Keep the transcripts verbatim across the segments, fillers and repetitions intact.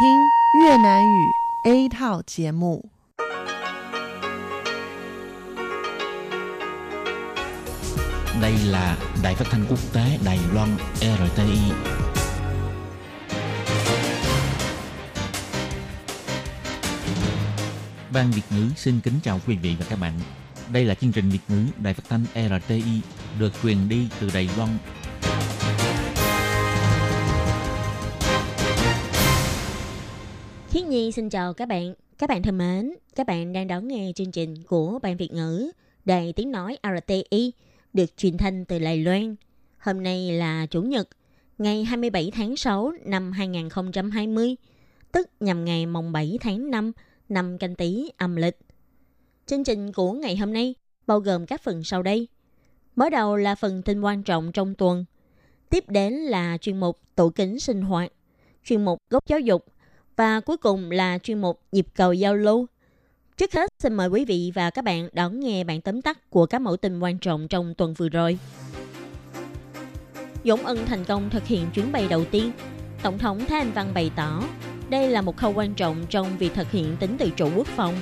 听越南语 A 套节目。Đây là Đài Phát thanh Quốc tế Đài Loan R T I. Ban Việt ngữ xin kính chào quý vị và các bạn. Đây là chương trình Việt ngữ Đài Phát thanh R T I được truyền đi từ Đài Loan. Khiết Nhi xin chào các bạn. Các bạn thân mến, các bạn đang đón nghe chương trình của Ban Việt ngữ Đài Tiếng nói R T I được truyền thanh từ Đài Loan. Hôm nay là Chủ nhật, ngày hai mươi bảy tháng sáu năm hai không hai không, tức nhằm ngày mùng bảy tháng năm năm Canh Tý âm lịch. Chương trình của ngày hôm nay bao gồm các phần sau đây. Mở đầu là phần tin quan trọng trong tuần. Tiếp đến là chuyên mục tủ kính sinh hoạt, chuyên mục góc giáo dục và cuối cùng là chuyên mục nhịp cầu giao lưu. Trước hết, xin mời quý vị và các bạn đón nghe bản tóm tắt của các mẫu tin quan trọng trong tuần vừa rồi. Dũng Ưng thành công thực hiện chuyến bay đầu tiên. Tổng thống Thái Anh Văn bày tỏ, đây là một khâu quan trọng trong việc thực hiện tính tự chủ quốc phòng.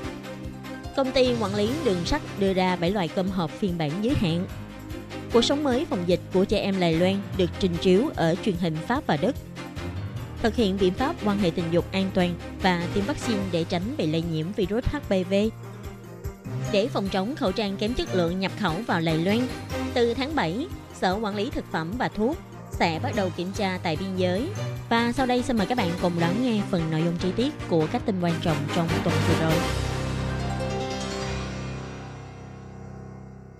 Công ty quản lý đường sắt đưa ra bảy loại cơm hộp phiên bản giới hạn. Cuộc sống mới phòng dịch của trẻ em Đài Loan được trình chiếu ở truyền hình Pháp và Đức. Thực hiện biện pháp quan hệ tình dục an toàn và tiêm vaccine để tránh bị lây nhiễm virus H P V. Để phòng chống khẩu trang kém chất lượng nhập khẩu vào Đài Loan, từ tháng bảy, Sở Quản lý Thực phẩm và Thuốc sẽ bắt đầu kiểm tra tại biên giới. Và sau đây xin mời các bạn cùng đón nghe phần nội dung chi tiết của các tin quan trọng trong tuần vừa rồi.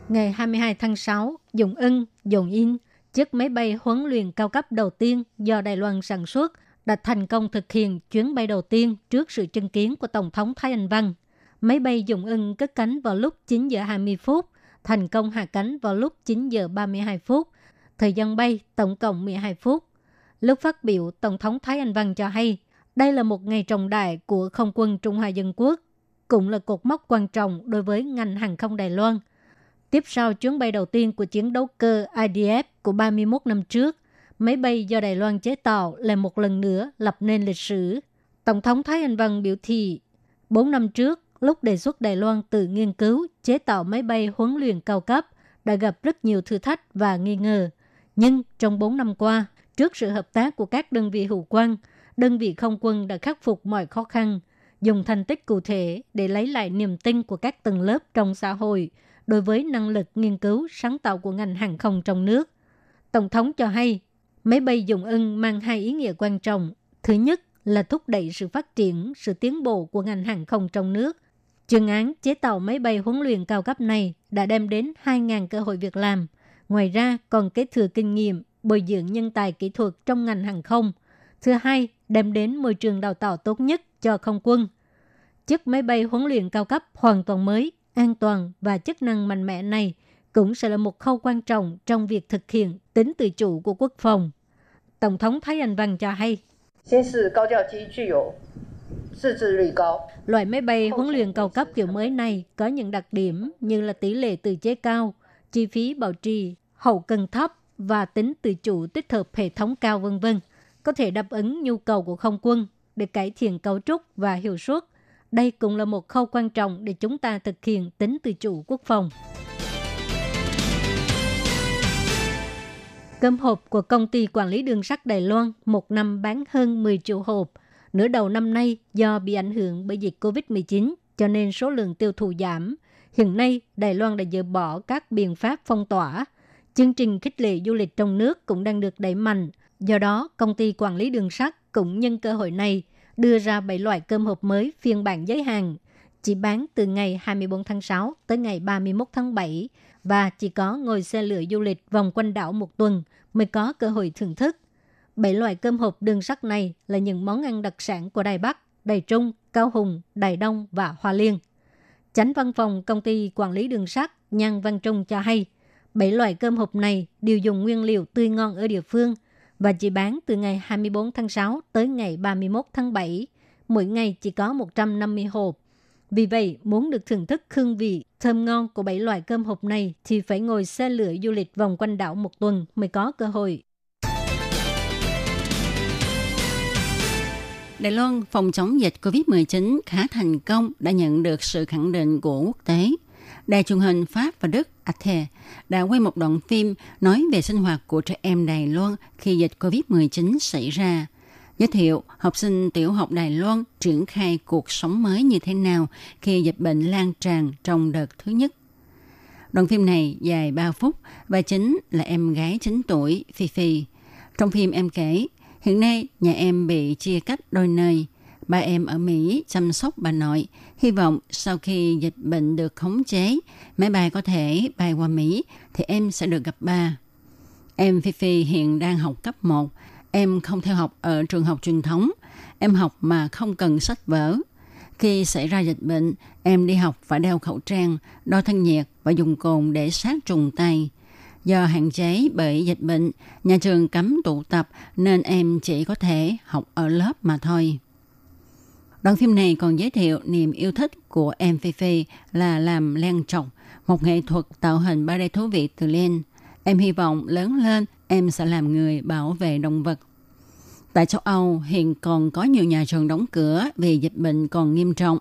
Ngày hai mươi hai tháng sáu, Dũng Ưng, Dũng In, chiếc máy bay huấn luyện cao cấp đầu tiên do Đài Loan sản xuất đã thành công thực hiện chuyến bay đầu tiên trước sự chứng kiến của Tổng thống Thái Anh Văn. Máy bay Dũng Ưng cất cánh vào lúc chín giờ hai mươi phút, thành công hạ cánh vào lúc chín giờ ba mươi hai phút, thời gian bay tổng cộng mười hai phút. Lúc phát biểu, Tổng thống Thái Anh Văn cho hay, đây là một ngày trọng đại của Không quân Trung Hoa Dân Quốc, cũng là cột mốc quan trọng đối với ngành hàng không Đài Loan. Tiếp sau chuyến bay đầu tiên của chiến đấu cơ I D F của ba mươi mốt năm trước, máy bay do Đài Loan chế tạo lại một lần nữa lập nên lịch sử. Tổng thống Thái Anh Văn biểu thị, bốn năm trước, lúc đề xuất Đài Loan tự nghiên cứu chế tạo máy bay huấn luyện cao cấp, đã gặp rất nhiều thử thách và nghi ngờ. Nhưng trong bốn năm qua, trước sự hợp tác của các đơn vị hữu quan, đơn vị không quân đã khắc phục mọi khó khăn, dùng thành tích cụ thể để lấy lại niềm tin của các tầng lớp trong xã hội đối với năng lực nghiên cứu sáng tạo của ngành hàng không trong nước. Tổng thống cho hay, máy bay Dũng Ưng mang hai ý nghĩa quan trọng. Thứ nhất là thúc đẩy sự phát triển, sự tiến bộ của ngành hàng không trong nước. Chuyên án chế tạo máy bay huấn luyện cao cấp này đã đem đến hai nghìn cơ hội việc làm. Ngoài ra còn kế thừa kinh nghiệm, bồi dưỡng nhân tài kỹ thuật trong ngành hàng không. Thứ hai, đem đến môi trường đào tạo tốt nhất cho không quân. Chiếc máy bay huấn luyện cao cấp hoàn toàn mới, an toàn và chức năng mạnh mẽ này cũng sẽ là một khâu quan trọng trong việc thực hiện tính tự chủ của quốc phòng. Tổng thống Thái Anh Văn cho hay, loại máy bay huấn luyện cao cấp kiểu mới này có những đặc điểm như là tỷ lệ tự chế cao, chi phí bảo trì, hậu cần thấp và tính tự chủ tích hợp hệ thống cao vân vân, có thể đáp ứng nhu cầu của không quân để cải thiện cấu trúc và hiệu suất. Đây cũng là một khâu quan trọng để chúng ta thực hiện tính tự chủ quốc phòng. Cơm hộp của Công ty Quản lý Đường sắt Đài Loan một năm bán hơn mười triệu hộp. Nửa đầu năm nay do bị ảnh hưởng bởi dịch covid mười chín cho nên số lượng tiêu thụ giảm. Hiện nay, Đài Loan đã dỡ bỏ các biện pháp phong tỏa. Chương trình khích lệ du lịch trong nước cũng đang được đẩy mạnh. Do đó, Công ty Quản lý Đường sắt cũng nhân cơ hội này đưa ra bảy loại cơm hộp mới phiên bản giới hạn, chỉ bán từ ngày hai mươi tư tháng sáu tới ngày ba mươi mốt tháng bảy và chỉ có ngồi xe lửa du lịch vòng quanh đảo một tuần mới có cơ hội thưởng thức. Bảy loại cơm hộp đường sắt này là những món ăn đặc sản của Đài Bắc, Đài Trung, Cao Hùng, Đài Đông và Hoa Liên. Chánh văn phòng Công ty Quản lý Đường sắt Nhan Văn Trung cho hay, bảy loại cơm hộp này đều dùng nguyên liệu tươi ngon ở địa phương, và chỉ bán từ ngày hai mươi tư tháng sáu tới ngày ba mươi mốt tháng bảy, mỗi ngày chỉ có một trăm năm mươi hộp. Vì vậy, muốn được thưởng thức hương vị thơm ngon của bảy loại cơm hộp này thì phải ngồi xe lửa du lịch vòng quanh đảo một tuần mới có cơ hội. Đài Loan phòng chống dịch cô vít mười chín khá thành công đã nhận được sự khẳng định của quốc tế. Đài truyền hình Pháp và Đức a tê đã quay một đoạn phim nói về sinh hoạt của trẻ em Đài Loan khi dịch cô vít mười chín xảy ra, giới thiệu học sinh tiểu học Đài Loan triển khai cuộc sống mới như thế nào khi dịch bệnh lan tràn trong đợt thứ nhất. Đoạn phim này dài ba phút và chính là em gái chín tuổi Phi Phi. Trong phim em kể, hiện nay nhà em bị chia cách đôi nơi. Ba em ở Mỹ chăm sóc bà nội, hy vọng sau khi dịch bệnh được khống chế, máy bay có thể bay qua Mỹ thì em sẽ được gặp ba. Em Phi Phi hiện đang học cấp một, em không theo học ở trường học truyền thống, em học mà không cần sách vở. Khi xảy ra dịch bệnh, em đi học phải đeo khẩu trang, đo thân nhiệt và dùng cồn để sát trùng tay. Do hạn chế bởi dịch bệnh, nhà trường cấm tụ tập nên em chỉ có thể học ở lớp mà thôi. Đoạn phim này còn giới thiệu niềm yêu thích của em Phi Phi là làm len chọc, một nghệ thuật tạo hình ba D thú vị từ len. Em hy vọng lớn lên em sẽ làm người bảo vệ động vật. Tại châu Âu hiện còn có nhiều nhà trường đóng cửa vì dịch bệnh còn nghiêm trọng.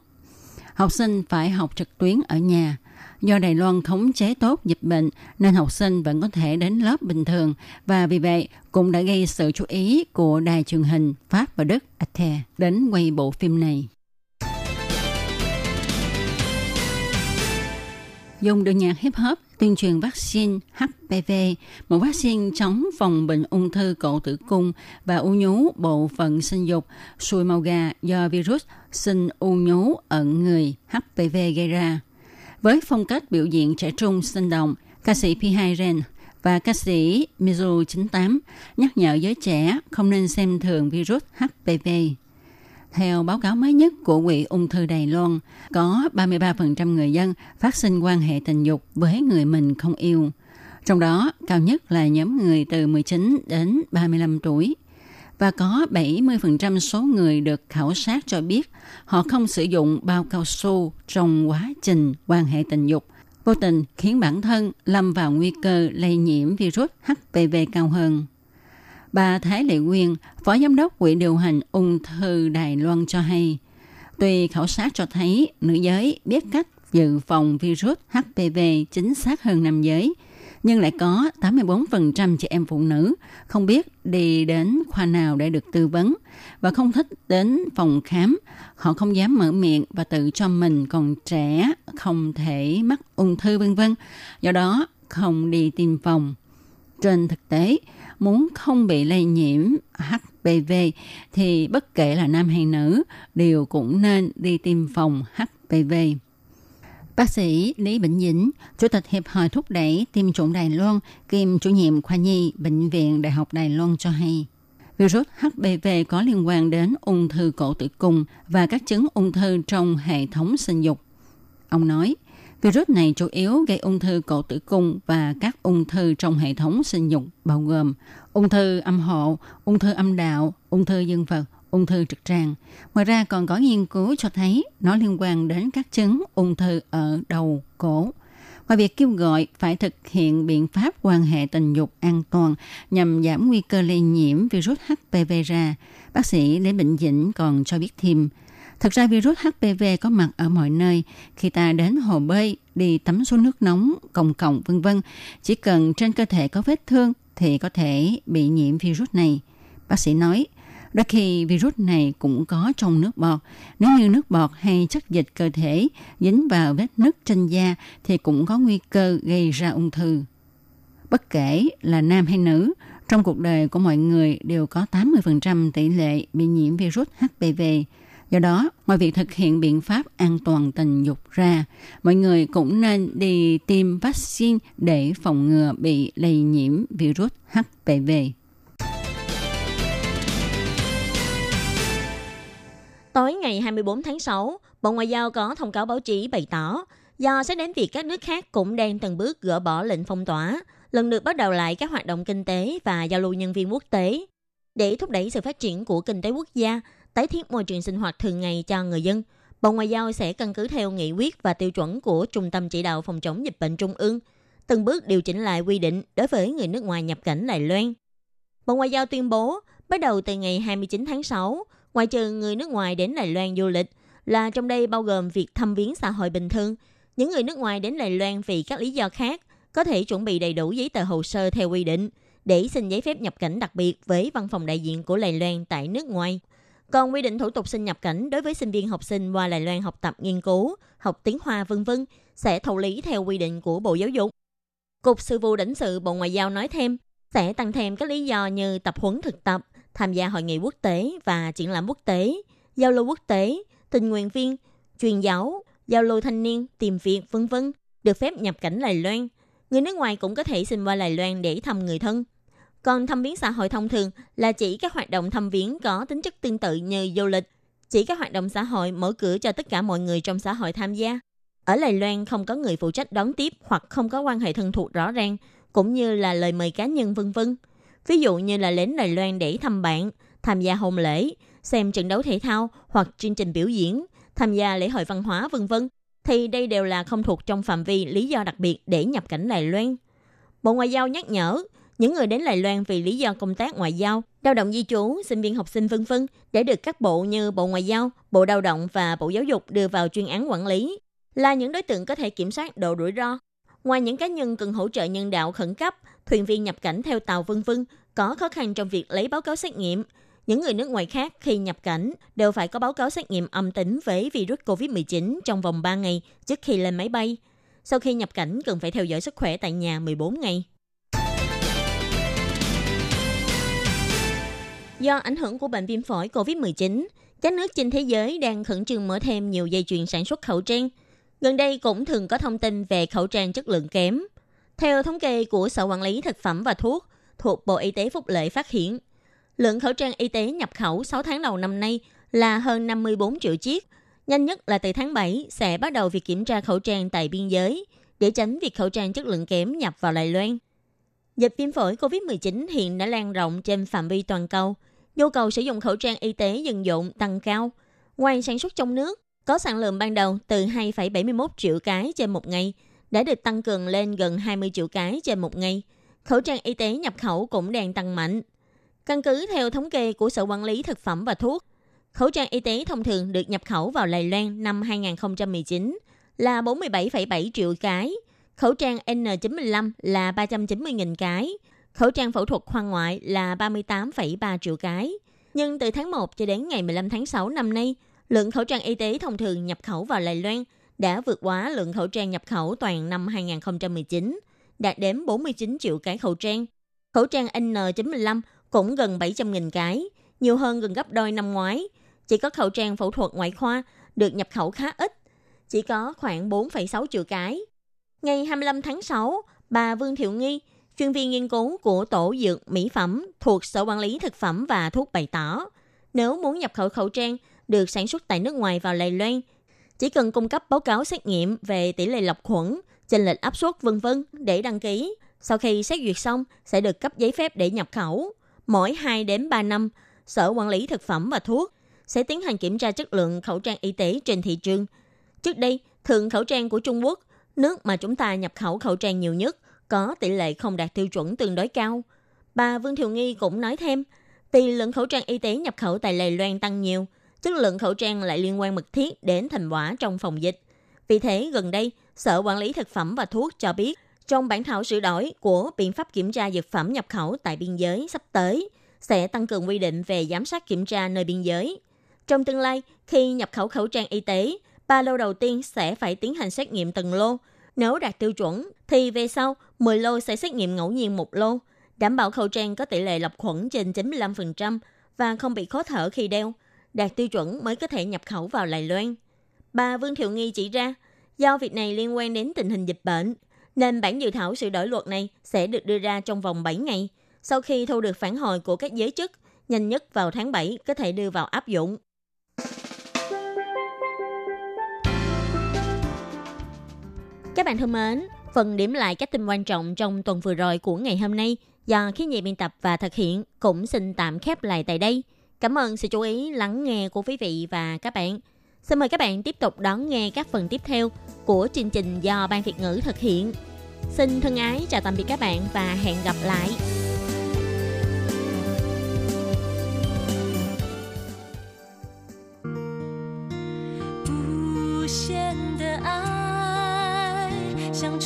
Học sinh phải học trực tuyến ở nhà. Do Đài Loan khống chế tốt dịch bệnh nên học sinh vẫn có thể đến lớp bình thường và vì vậy cũng đã gây sự chú ý của đài truyền hình Pháp và Đức a tê đến quay bộ phim này. Dùng điệu nhạc hip hop tuyên truyền vaccine hát pê vê, một vaccine chống phòng bệnh ung thư cổ tử cung và u nhú bộ phận sinh dục sùi màu gà do virus sinh u nhú ẩn người hát pê vê gây ra. Với phong cách biểu diễn trẻ trung sinh động, ca sĩ Pi Hanren và ca sĩ Mizu chín tám nhắc nhở giới trẻ không nên xem thường virus hát pê vê. Theo báo cáo mới nhất của Quỹ Ung Thư Đài Loan, có ba mươi ba phần trăm người dân phát sinh quan hệ tình dục với người mình không yêu. Trong đó, cao nhất là nhóm người từ mười chín đến ba mươi lăm tuổi. Và có bảy mươi phần trăm số người được khảo sát cho biết họ không sử dụng bao cao su trong quá trình quan hệ tình dục, vô tình khiến bản thân lâm vào nguy cơ lây nhiễm virus hát pê vê cao hơn. Bà Thái Lệ Quyên, Phó Giám đốc Quỹ điều hành ung thư Đài Loan cho hay, tuy khảo sát cho thấy nữ giới biết cách dự phòng virus hát pê vê chính xác hơn nam giới, nhưng lại có tám mươi bốn phần trăm chị em phụ nữ không biết đi đến khoa nào để được tư vấn và không thích đến phòng khám. Họ không dám mở miệng và tự cho mình còn trẻ, không thể mắc ung thư vân vân. Do đó, không đi tiêm phòng. Trên thực tế, muốn không bị lây nhiễm hát pê vê thì bất kể là nam hay nữ đều cũng nên đi tiêm phòng hát pê vê. Bác sĩ Lý Bình Dĩnh, Chủ tịch Hiệp hội Thúc đẩy Tiêm chủng Đài Loan, kiêm chủ nhiệm khoa nhi Bệnh viện Đại học Đài Loan cho hay, virus hát pê vê có liên quan đến ung thư cổ tử cung và các chứng ung thư trong hệ thống sinh dục. Ông nói, virus này chủ yếu gây ung thư cổ tử cung và các ung thư trong hệ thống sinh dục bao gồm ung thư âm hộ, ung thư âm đạo, ung thư dương vật, ung thư trực tràng. Ngoài ra còn có nghiên cứu cho thấy nó liên quan đến các chứng ung thư ở đầu cổ. Ngoài việc kêu gọi phải thực hiện biện pháp quan hệ tình dục an toàn nhằm giảm nguy cơ lây nhiễm virus hát pê vê ra, bác sĩ Lê Bình Dĩnh còn cho biết thêm, thật ra virus hát pê vê có mặt ở mọi nơi. Khi ta đến hồ bơi, đi tắm suối nước nóng, công cộng vân vân, chỉ cần trên cơ thể có vết thương thì có thể bị nhiễm virus này. Bác sĩ nói, đôi khi virus này cũng có trong nước bọt. Nếu như nước bọt hay chất dịch cơ thể dính vào vết nứt trên da thì cũng có nguy cơ gây ra ung thư. Bất kể là nam hay nữ, trong cuộc đời của mọi người đều có tám mươi phần trăm tỷ lệ bị nhiễm virus hát pê vê. Do đó, ngoài việc thực hiện biện pháp an toàn tình dục ra, mọi người cũng nên đi tiêm vaccine để phòng ngừa bị lây nhiễm virus hát pê vê. Tối ngày hai mươi tư tháng sáu, Bộ Ngoại giao có thông cáo báo chí bày tỏ, do xét đến việc các nước khác cũng đang từng bước gỡ bỏ lệnh phong tỏa, lần lượt bắt đầu lại các hoạt động kinh tế và giao lưu nhân viên quốc tế. Để thúc đẩy sự phát triển của kinh tế quốc gia, tái thiết môi trường sinh hoạt thường ngày cho người dân, Bộ Ngoại giao sẽ căn cứ theo nghị quyết và tiêu chuẩn của Trung tâm Chỉ đạo Phòng chống dịch bệnh Trung ương, từng bước điều chỉnh lại quy định đối với người nước ngoài nhập cảnh Đài Loan. Bộ Ngoại giao tuyên bố, bắt đầu từ ngày hai mươi chín tháng sáu, Ngoại trừ người nước ngoài đến Đài Loan du lịch, là trong đây bao gồm việc thăm viếng xã hội bình thường. Những người nước ngoài đến Đài Loan vì các lý do khác có thể chuẩn bị đầy đủ giấy tờ hồ sơ theo quy định để xin giấy phép nhập cảnh đặc biệt với văn phòng đại diện của Đài Loan tại nước ngoài. Còn quy định thủ tục xin nhập cảnh đối với sinh viên học sinh qua Đài Loan học tập nghiên cứu, học tiếng Hoa vân vân sẽ thụ lý theo quy định của Bộ Giáo dục. Cục Sự vụ lãnh sự Bộ Ngoại giao nói thêm, sẽ tăng thêm các lý do như tập huấn thực tập, tham gia hội nghị quốc tế và triển lãm quốc tế, giao lưu quốc tế, tình nguyện viên, truyền giáo, giao lưu thanh niên, tìm việc, vân vân được phép nhập cảnh Đài Loan. Người nước ngoài cũng có thể xin qua Đài Loan để thăm người thân. Còn thăm viếng xã hội thông thường là chỉ các hoạt động thăm viếng có tính chất tương tự như du lịch, chỉ các hoạt động xã hội mở cửa cho tất cả mọi người trong xã hội tham gia. Ở Đài Loan không có người phụ trách đón tiếp hoặc không có quan hệ thân thuộc rõ ràng, cũng như là lời mời cá nhân vân vân. Ví dụ như là đến Đài Loan để thăm bạn, tham gia hôn lễ, xem trận đấu thể thao hoặc chương trình biểu diễn, tham gia lễ hội văn hóa vân vân thì đây đều là không thuộc trong phạm vi lý do đặc biệt để nhập cảnh Đài Loan. Bộ Ngoại giao nhắc nhở, những người đến Đài Loan vì lý do công tác ngoại giao, lao động di trú, sinh viên học sinh vân vân để được các bộ như Bộ Ngoại giao, Bộ Lao động và Bộ Giáo dục đưa vào chuyên án quản lý là những đối tượng có thể kiểm soát độ rủi ro. Ngoài những cá nhân cần hỗ trợ nhân đạo khẩn cấp, thuyền viên nhập cảnh theo tàu vân vân có khó khăn trong việc lấy báo cáo xét nghiệm, những người nước ngoài khác khi nhập cảnh đều phải có báo cáo xét nghiệm âm tính với virus covid mười chín trong vòng ba ngày trước khi lên máy bay. Sau khi nhập cảnh cần phải theo dõi sức khỏe tại nhà mười bốn ngày. Do ảnh hưởng của bệnh viêm phổi covid mười chín, các nước trên thế giới đang khẩn trương mở thêm nhiều dây chuyền sản xuất khẩu trang. Gần đây cũng thường có thông tin về khẩu trang chất lượng kém. Theo thống kê của Sở Quản lý Thực phẩm và Thuốc thuộc Bộ Y tế Phúc lợi phát hiện, lượng khẩu trang y tế nhập khẩu sáu tháng đầu năm nay là hơn năm mươi bốn triệu chiếc. Nhanh nhất là từ tháng bảy sẽ bắt đầu việc kiểm tra khẩu trang tại biên giới để tránh việc khẩu trang chất lượng kém nhập vào Đài Loan. Dịch viêm phổi covid mười chín hiện đã lan rộng trên phạm vi toàn cầu. Nhu cầu sử dụng khẩu trang y tế dân dụng tăng cao. Ngoài sản xuất trong nước, có sản lượng ban đầu từ hai phẩy bảy mươi mốt triệu cái trên một ngày, đã được tăng cường lên gần hai mươi triệu cái trên một ngày. Khẩu trang y tế nhập khẩu cũng đang tăng mạnh. Căn cứ theo thống kê của Sở Quản lý Thực phẩm và Thuốc, khẩu trang y tế thông thường được nhập khẩu vào Đài Loan năm hai không một chín là bốn mươi bảy phẩy bảy triệu cái, khẩu trang N chín mươi lăm là ba trăm chín mươi nghìn cái, khẩu trang phẫu thuật khoa ngoại là ba mươi tám phẩy ba triệu cái. Nhưng từ tháng một cho đến ngày mười lăm tháng sáu năm nay, lượng khẩu trang y tế thông thường nhập khẩu vào Đài Loan đã vượt quá lượng khẩu trang nhập khẩu toàn năm hai không một chín, đạt đến bốn mươi chín triệu cái khẩu trang. Khẩu trang N chín mươi lăm cũng gần bảy trăm nghìn cái, nhiều hơn gần gấp đôi năm ngoái. Chỉ có khẩu trang phẫu thuật ngoại khoa được nhập khẩu khá ít, chỉ có khoảng bốn phẩy sáu triệu cái. Ngày hai mươi lăm tháng sáu, bà Vương Thiệu Nghi, chuyên viên nghiên cứu của Tổ dược mỹ phẩm thuộc Sở Quản lý Thực phẩm và Thuốc bày tỏ, nếu muốn nhập khẩu khẩu trang được sản xuất tại nước ngoài vào Đài Loan, chỉ cần cung cấp báo cáo xét nghiệm về tỷ lệ lọc khuẩn, chênh lệch áp suất vân vân để đăng ký. Sau khi xét duyệt xong, sẽ được cấp giấy phép để nhập khẩu. Mỗi hai đến ba năm, Sở Quản lý Thực phẩm và Thuốc sẽ tiến hành kiểm tra chất lượng khẩu trang y tế trên thị trường. Trước đây, thường khẩu trang của Trung Quốc, nước mà chúng ta nhập khẩu khẩu trang nhiều nhất, có tỷ lệ không đạt tiêu chuẩn tương đối cao. Bà Vương Thiệu Nghi cũng nói thêm, vì lượng khẩu trang y tế nhập khẩu tại Đài Loan tăng nhiều, chất lượng khẩu trang lại liên quan mật thiết đến thành quả trong phòng dịch. Vì thế, gần đây, Sở Quản lý Thực phẩm và Thuốc cho biết, trong bản thảo sửa đổi của biện pháp kiểm tra dược phẩm nhập khẩu tại biên giới sắp tới, sẽ tăng cường quy định về giám sát kiểm tra nơi biên giới. Trong tương lai, khi nhập khẩu khẩu trang y tế, ba lô đầu tiên sẽ phải tiến hành xét nghiệm từng lô. Nếu đạt tiêu chuẩn, thì về sau, mười lô sẽ xét nghiệm ngẫu nhiên một lô, đảm bảo khẩu trang có tỷ lệ lọc khuẩn trên chín mươi lăm phần trăm và không bị khó thở khi đeo. Đạt tiêu chuẩn mới có thể nhập khẩu vào Đài Loan. Bà Vương Thiệu Nghi chỉ ra, do việc này liên quan đến tình hình dịch bệnh, nên bản dự thảo sửa đổi luật này sẽ được đưa ra trong vòng bảy ngày, sau khi thu được phản hồi của các giới chức, nhanh nhất vào tháng bảy có thể đưa vào áp dụng. Các bạn thân mến, phần điểm lại các tin quan trọng trong tuần vừa rồi của ngày hôm nay do Khiết Nhi biên tập và thực hiện cũng xin tạm khép lại tại đây. Cảm ơn sự chú ý lắng nghe của quý vị và các bạn. Xin mời các bạn tiếp tục đón nghe các phần tiếp theo của chương trình do Ban Việt ngữ thực hiện. Xin thân ái chào tạm biệt các bạn và hẹn gặp lại.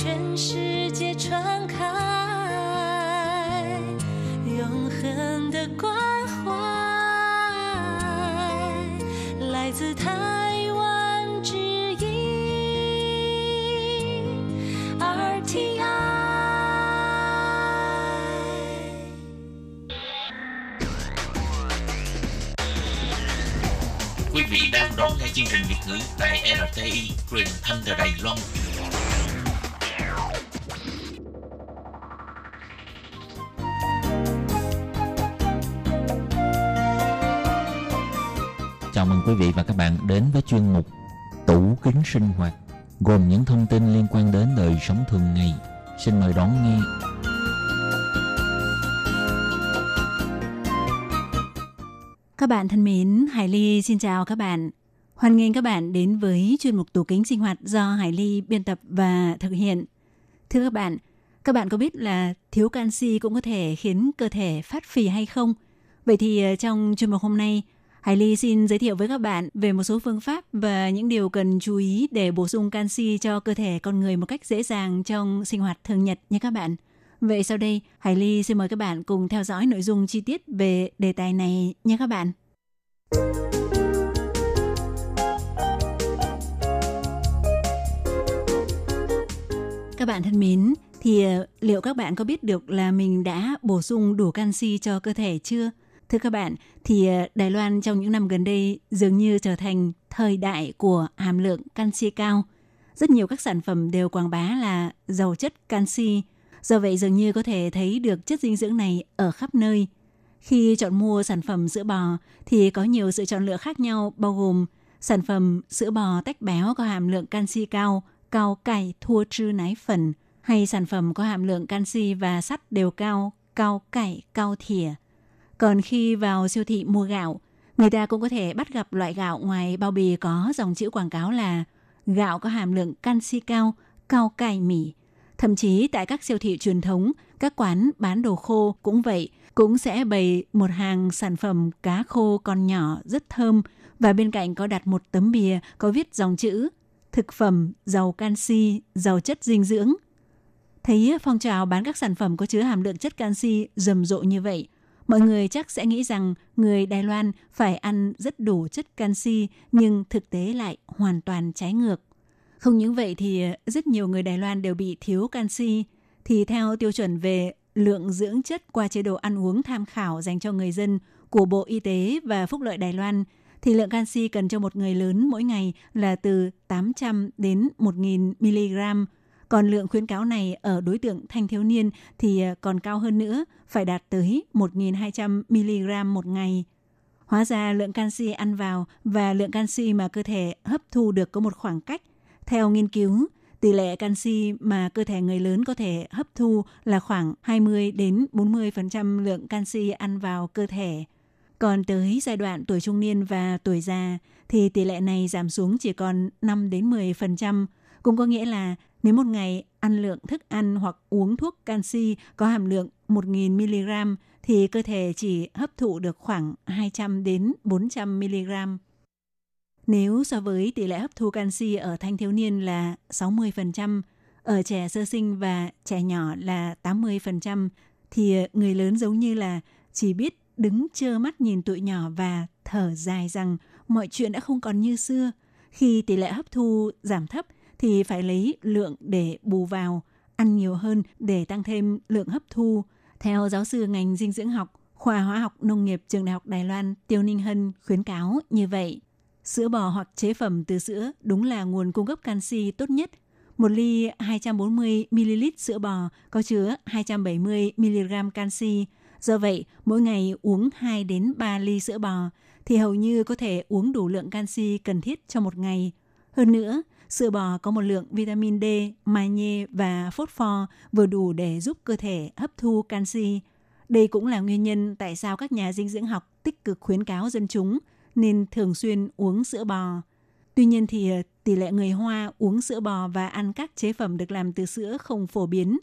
全世界传开，永恒的关怀，来自台湾之音 R T I。 Quý vị đang đón nghe chương trình Việt ngữ tại R T I, truyền thanh từ Đài Loan. Chào mừng quý vị và các bạn đến với chuyên mục Tủ Kính Sinh Hoạt, gồm những thông tin liên quan đến đời sống thường ngày. Xin mời đón nghe. Các bạn thân mến, Hải Ly xin chào các bạn. Hoan nghênh các bạn đến với chuyên mục Tủ Kính Sinh Hoạt do Hải Ly biên tập và thực hiện. Thưa các bạn, các bạn có biết là thiếu canxi cũng có thể khiến cơ thể phát phì hay không? Vậy thì trong chuyên mục hôm nay, Hải Ly xin giới thiệu với các bạn về một số phương pháp và những điều cần chú ý để bổ sung canxi cho cơ thể con người một cách dễ dàng trong sinh hoạt thường nhật nha các bạn. Vậy sau đây, Hải Ly xin mời các bạn cùng theo dõi nội dung chi tiết về đề tài này nha các bạn. Các bạn thân mến, thì liệu các bạn có biết được là mình đã bổ sung đủ canxi cho cơ thể chưa? Thưa các bạn, thì Đài Loan trong những năm gần đây dường như trở thành thời đại của hàm lượng canxi cao. Rất nhiều các sản phẩm đều quảng bá là giàu chất canxi. Do vậy dường như có thể thấy được chất dinh dưỡng này ở khắp nơi. Khi chọn mua sản phẩm sữa bò thì có nhiều sự chọn lựa khác nhau, bao gồm sản phẩm sữa bò tách béo có hàm lượng canxi cao, cao cải thua trư nái phần, hay sản phẩm có hàm lượng canxi và sắt đều cao, cao cải cao thìa. Còn khi vào siêu thị mua gạo, người ta cũng có thể bắt gặp loại gạo ngoài bao bì có dòng chữ quảng cáo là gạo có hàm lượng canxi cao, cao cải mì. Thậm chí tại các siêu thị truyền thống, các quán bán đồ khô cũng vậy, cũng sẽ bày một hàng sản phẩm cá khô còn nhỏ rất thơm và bên cạnh có đặt một tấm bìa có viết dòng chữ thực phẩm giàu canxi, giàu chất dinh dưỡng. Thấy phong trào bán các sản phẩm có chứa hàm lượng chất canxi rầm rộ như vậy, mọi người chắc sẽ nghĩ rằng người Đài Loan phải ăn rất đủ chất canxi, nhưng thực tế lại hoàn toàn trái ngược. Không những vậy thì rất nhiều người Đài Loan đều bị thiếu canxi. Thì theo tiêu chuẩn về lượng dưỡng chất qua chế độ ăn uống tham khảo dành cho người dân của Bộ Y tế và Phúc lợi Đài Loan, thì lượng canxi cần cho một người lớn mỗi ngày là từ tám trăm đến một nghìn mi-li-gam. Còn lượng khuyến cáo này ở đối tượng thanh thiếu niên thì còn cao hơn nữa, phải đạt tới một nghìn hai trăm mi-li-gam một ngày. Hóa ra lượng canxi ăn vào và lượng canxi mà cơ thể hấp thu được có một khoảng cách. Theo nghiên cứu, tỷ lệ canxi mà cơ thể người lớn có thể hấp thu là khoảng hai mươi đến bốn mươi phần trăm lượng canxi ăn vào cơ thể. Còn tới giai đoạn tuổi trung niên và tuổi già thì tỷ lệ này giảm xuống chỉ còn năm đến mười phần trăm, cũng có nghĩa là nếu một ngày ăn lượng thức ăn hoặc uống thuốc canxi có hàm lượng một nghìn mi-li-gam thì cơ thể chỉ hấp thụ được khoảng hai trăm đến bốn trăm mi-li-gam. Nếu so với tỷ lệ hấp thu canxi ở thanh thiếu niên là sáu mươi phần trăm, ở trẻ sơ sinh và trẻ nhỏ là tám mươi phần trăm, thì người lớn giống như là chỉ biết đứng trơ mắt nhìn tụi nhỏ và thở dài rằng mọi chuyện đã không còn như xưa. Khi tỷ lệ hấp thu giảm thấp thì phải lấy lượng để bù vào, ăn nhiều hơn để tăng thêm lượng hấp thu. Theo giáo sư ngành dinh dưỡng học, khoa hóa học nông nghiệp Trường Đại học Đài Loan Tiêu Ninh Hân khuyến cáo như vậy. Sữa bò hoặc chế phẩm từ sữa đúng là nguồn cung cấp canxi tốt nhất. Một ly hai trăm bốn mươi mi-li-lít sữa bò có chứa hai trăm bảy mươi mi-li-gam canxi. Do vậy, mỗi ngày uống hai đến ba ly sữa bò thì hầu như có thể uống đủ lượng canxi cần thiết cho một ngày. Hơn nữa, sữa bò có một lượng vitamin D, magie và phốt pho vừa đủ để giúp cơ thể hấp thu canxi. Đây cũng là nguyên nhân tại sao các nhà dinh dưỡng học tích cực khuyến cáo dân chúng nên thường xuyên uống sữa bò. Tuy nhiên thì tỷ lệ người Hoa uống sữa bò và ăn các chế phẩm được làm từ sữa không phổ biến.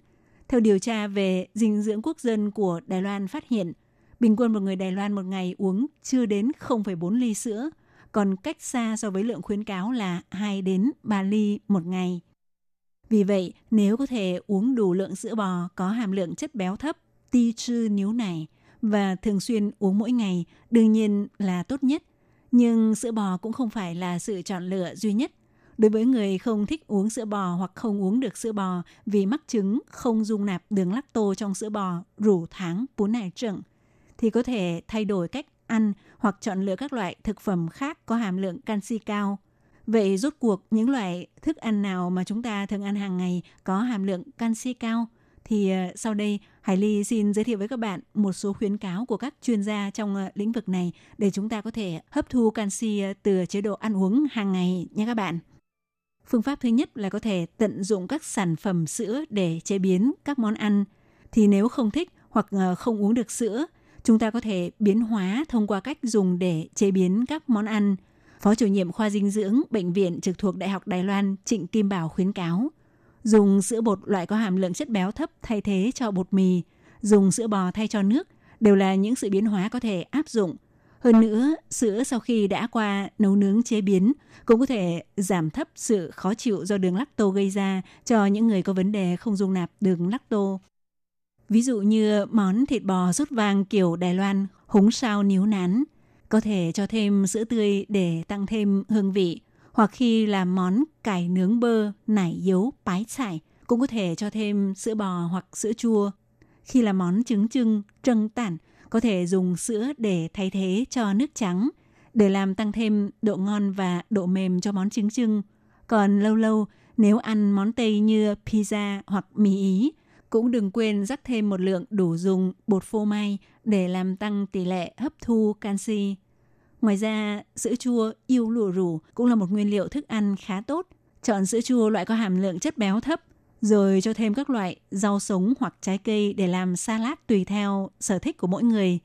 Theo điều tra về dinh dưỡng quốc dân của Đài Loan phát hiện, bình quân một người Đài Loan một ngày uống chưa đến không phẩy bốn ly sữa, còn cách xa so với lượng khuyến cáo là hai đến ba ly một ngày. Vì vậy, nếu có thể uống đủ lượng sữa bò có hàm lượng chất béo thấp, ti chư níu này và thường xuyên uống mỗi ngày đương nhiên là tốt nhất. Nhưng sữa bò cũng không phải là sự chọn lựa duy nhất. Đối với người không thích uống sữa bò hoặc không uống được sữa bò vì mắc chứng không dung nạp đường lacto trong sữa bò rủ tháng bún nải trừng, thì có thể thay đổi cách ăn hoặc chọn lựa các loại thực phẩm khác có hàm lượng canxi cao. Vậy rốt cuộc những loại thức ăn nào mà chúng ta thường ăn hàng ngày có hàm lượng canxi cao? Thì sau đây, Hải Ly xin giới thiệu với các bạn một số khuyến cáo của các chuyên gia trong lĩnh vực này để chúng ta có thể hấp thu canxi từ chế độ ăn uống hàng ngày nha các bạn. Phương pháp thứ nhất là có thể tận dụng các sản phẩm sữa để chế biến các món ăn. Thì nếu không thích hoặc không uống được sữa, chúng ta có thể biến hóa thông qua cách dùng để chế biến các món ăn. Phó chủ nhiệm khoa dinh dưỡng Bệnh viện trực thuộc Đại học Đài Loan Trịnh Kim Bảo khuyến cáo dùng sữa bột loại có hàm lượng chất béo thấp thay thế cho bột mì, dùng sữa bò thay cho nước đều là những sự biến hóa có thể áp dụng. Hơn nữa, sữa sau khi đã qua nấu nướng chế biến cũng có thể giảm thấp sự khó chịu do đường lacto gây ra cho những người có vấn đề không dung nạp đường lacto. Ví dụ như món thịt bò rút vàng kiểu Đài Loan, húng sao níu nán, có thể cho thêm sữa tươi để tăng thêm hương vị. Hoặc khi làm món cải nướng bơ, nải yếu, bái chải, cũng có thể cho thêm sữa bò hoặc sữa chua. Khi làm món trứng trưng, trân tản, có thể dùng sữa để thay thế cho nước trắng, để làm tăng thêm độ ngon và độ mềm cho món trứng trưng. Còn lâu lâu, nếu ăn món Tây như pizza hoặc mì Ý, cũng đừng quên rắc thêm một lượng đủ dùng bột phô mai để làm tăng tỷ lệ hấp thu canxi. Ngoài ra, sữa chua yêu lụa rủ cũng là một nguyên liệu thức ăn khá tốt. Chọn sữa chua loại có hàm lượng chất béo thấp, rồi cho thêm các loại rau sống hoặc trái cây để làm salad tùy theo sở thích của mỗi người.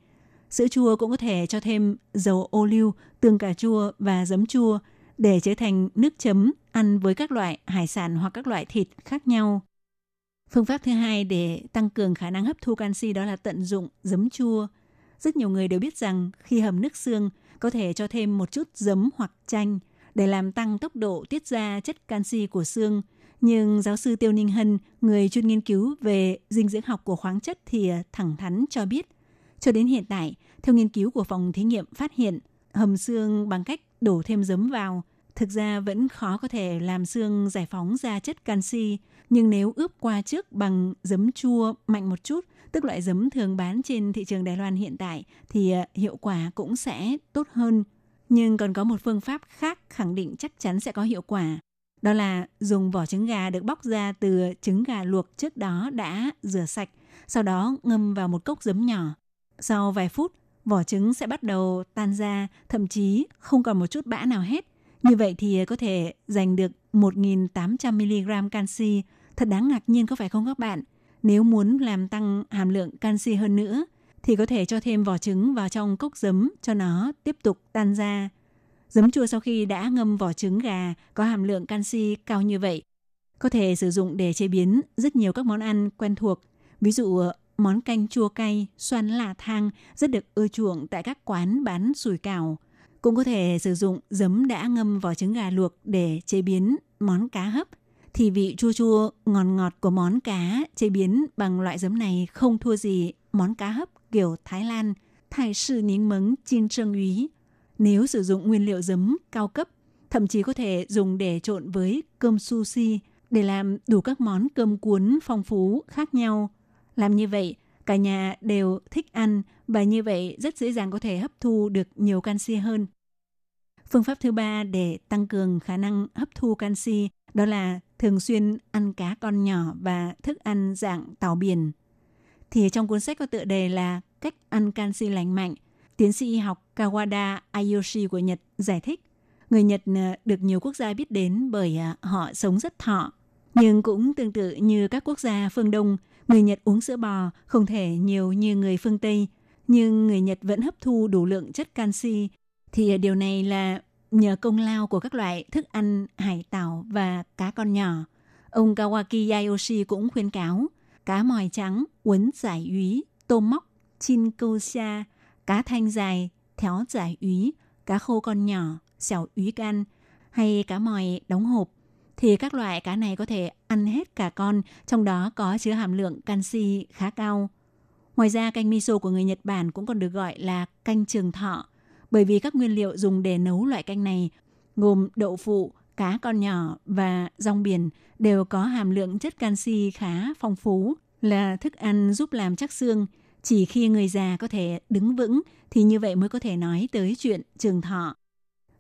Sữa chua cũng có thể cho thêm dầu ô liu, tương cà chua và giấm chua để chế thành nước chấm ăn với các loại hải sản hoặc các loại thịt khác nhau. Phương pháp thứ hai để tăng cường khả năng hấp thu canxi đó là tận dụng giấm chua. Rất nhiều người đều biết rằng khi hầm nước xương có thể cho thêm một chút giấm hoặc chanh để làm tăng tốc độ tiết ra chất canxi của xương. Nhưng giáo sư Tiêu Ninh Hân, người chuyên nghiên cứu về dinh dưỡng học của khoáng chất thì thẳng thắn cho biết, cho đến hiện tại, theo nghiên cứu của phòng thí nghiệm phát hiện, hầm xương bằng cách đổ thêm giấm vào, thực ra vẫn khó có thể làm xương giải phóng ra chất canxi. Nhưng nếu ướp qua trước bằng giấm chua mạnh một chút, tức loại giấm thường bán trên thị trường Đài Loan hiện tại, thì hiệu quả cũng sẽ tốt hơn. Nhưng còn có một phương pháp khác khẳng định chắc chắn sẽ có hiệu quả. Đó là dùng vỏ trứng gà được bóc ra từ trứng gà luộc trước đó đã rửa sạch, sau đó ngâm vào một cốc giấm nhỏ. Sau vài phút, vỏ trứng sẽ bắt đầu tan ra, thậm chí không còn một chút bã nào hết. Như vậy thì có thể giành được một nghìn tám trăm mi-li-gam canxi. Thật đáng ngạc nhiên có phải không các bạn? Nếu muốn làm tăng hàm lượng canxi hơn nữa thì có thể cho thêm vỏ trứng vào trong cốc giấm cho nó tiếp tục tan ra. Giấm chua sau khi đã ngâm vỏ trứng gà có hàm lượng canxi cao như vậy, có thể sử dụng để chế biến rất nhiều các món ăn quen thuộc. Ví dụ món canh chua cay, xoan lạ thang rất được ưa chuộng tại các quán bán sủi cảo. Cũng có thể sử dụng giấm đã ngâm vỏ trứng gà luộc để chế biến món cá hấp. Thì vị chua chua ngọt ngọt của món cá chế biến bằng loại giấm này không thua gì món cá hấp kiểu Thái Lan, Thái sư nính mấn chiên trương úy. Nếu sử dụng nguyên liệu giấm cao cấp, thậm chí có thể dùng để trộn với cơm sushi để làm đủ các món cơm cuốn phong phú khác nhau. Làm như vậy, cả nhà đều thích ăn và như vậy rất dễ dàng có thể hấp thu được nhiều canxi hơn. Phương pháp thứ ba để tăng cường khả năng hấp thu canxi đó là thường xuyên ăn cá con nhỏ và thức ăn dạng tảo biển. Thì trong cuốn sách có tựa đề là Cách ăn canxi lành mạnh, tiến sĩ y học Kawada Ayoshi của Nhật giải thích, người Nhật được nhiều quốc gia biết đến bởi họ sống rất thọ. Nhưng cũng tương tự như các quốc gia phương Đông, người Nhật uống sữa bò không thể nhiều như người phương Tây, nhưng người Nhật vẫn hấp thu đủ lượng chất canxi. Thì điều này là nhờ công lao của các loại thức ăn hải tảo và cá con nhỏ. Ông Kawaki Ayoshi cũng khuyến cáo cá mòi trắng, uốn giải úy, tôm móc, chin câu xa, cá thanh dài, théo giải úy, cá khô con nhỏ, xẻo úy can hay cá mòi đóng hộp thì các loại cá này có thể ăn hết cả con, trong đó có chứa hàm lượng canxi khá cao. Ngoài ra, canh miso của người Nhật Bản cũng còn được gọi là canh trường thọ, bởi vì các nguyên liệu dùng để nấu loại canh này gồm đậu phụ, cá con nhỏ và rong biển đều có hàm lượng chất canxi khá phong phú, là thức ăn giúp làm chắc xương. Chỉ khi người già có thể đứng vững thì như vậy mới có thể nói tới chuyện trường thọ.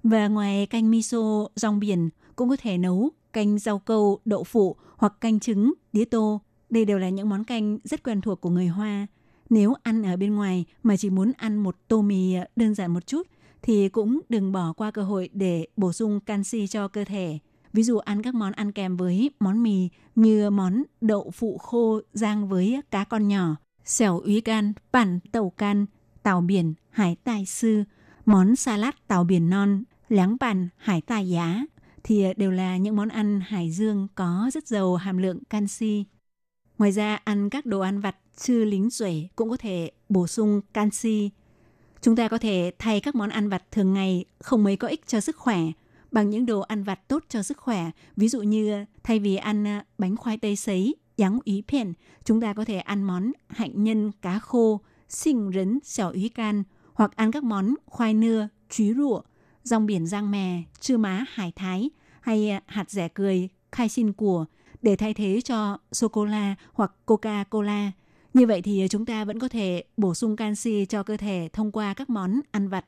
Và ngoài canh miso, rong biển cũng có thể nấu canh rau câu, đậu phụ hoặc canh trứng, tía tô. Đây đều là những món canh rất quen thuộc của người Hoa. Nếu ăn ở bên ngoài mà chỉ muốn ăn một tô mì đơn giản một chút thì cũng đừng bỏ qua cơ hội để bổ sung canxi cho cơ thể. Ví dụ ăn các món ăn kèm với món mì như món đậu phụ khô rang với cá con nhỏ, xẻo úy can, bản tàu can, tàu biển, hải tai sư, món salad tàu biển non, láng bàn, hải tai giá thì đều là những món ăn hải dương có rất giàu hàm lượng canxi. Ngoài ra, ăn các đồ ăn vặt chư lính xuể cũng có thể bổ sung canxi. Chúng ta có thể thay các món ăn vặt thường ngày không mấy có ích cho sức khỏe bằng những đồ ăn vặt tốt cho sức khỏe. Ví dụ như thay vì ăn bánh khoai tây sấy, giáng ý phiền, chúng ta có thể ăn món hạnh nhân cá khô, xình rấn xẻo ý can, hoặc ăn các món khoai nưa, chúy rụa, rong biển rang mè, chư má hải thái hay hạt dẻ cười, khai xin của để thay thế cho sô-cô-la hoặc Coca-Cola. Như vậy thì chúng ta vẫn có thể bổ sung canxi cho cơ thể thông qua các món ăn vặt.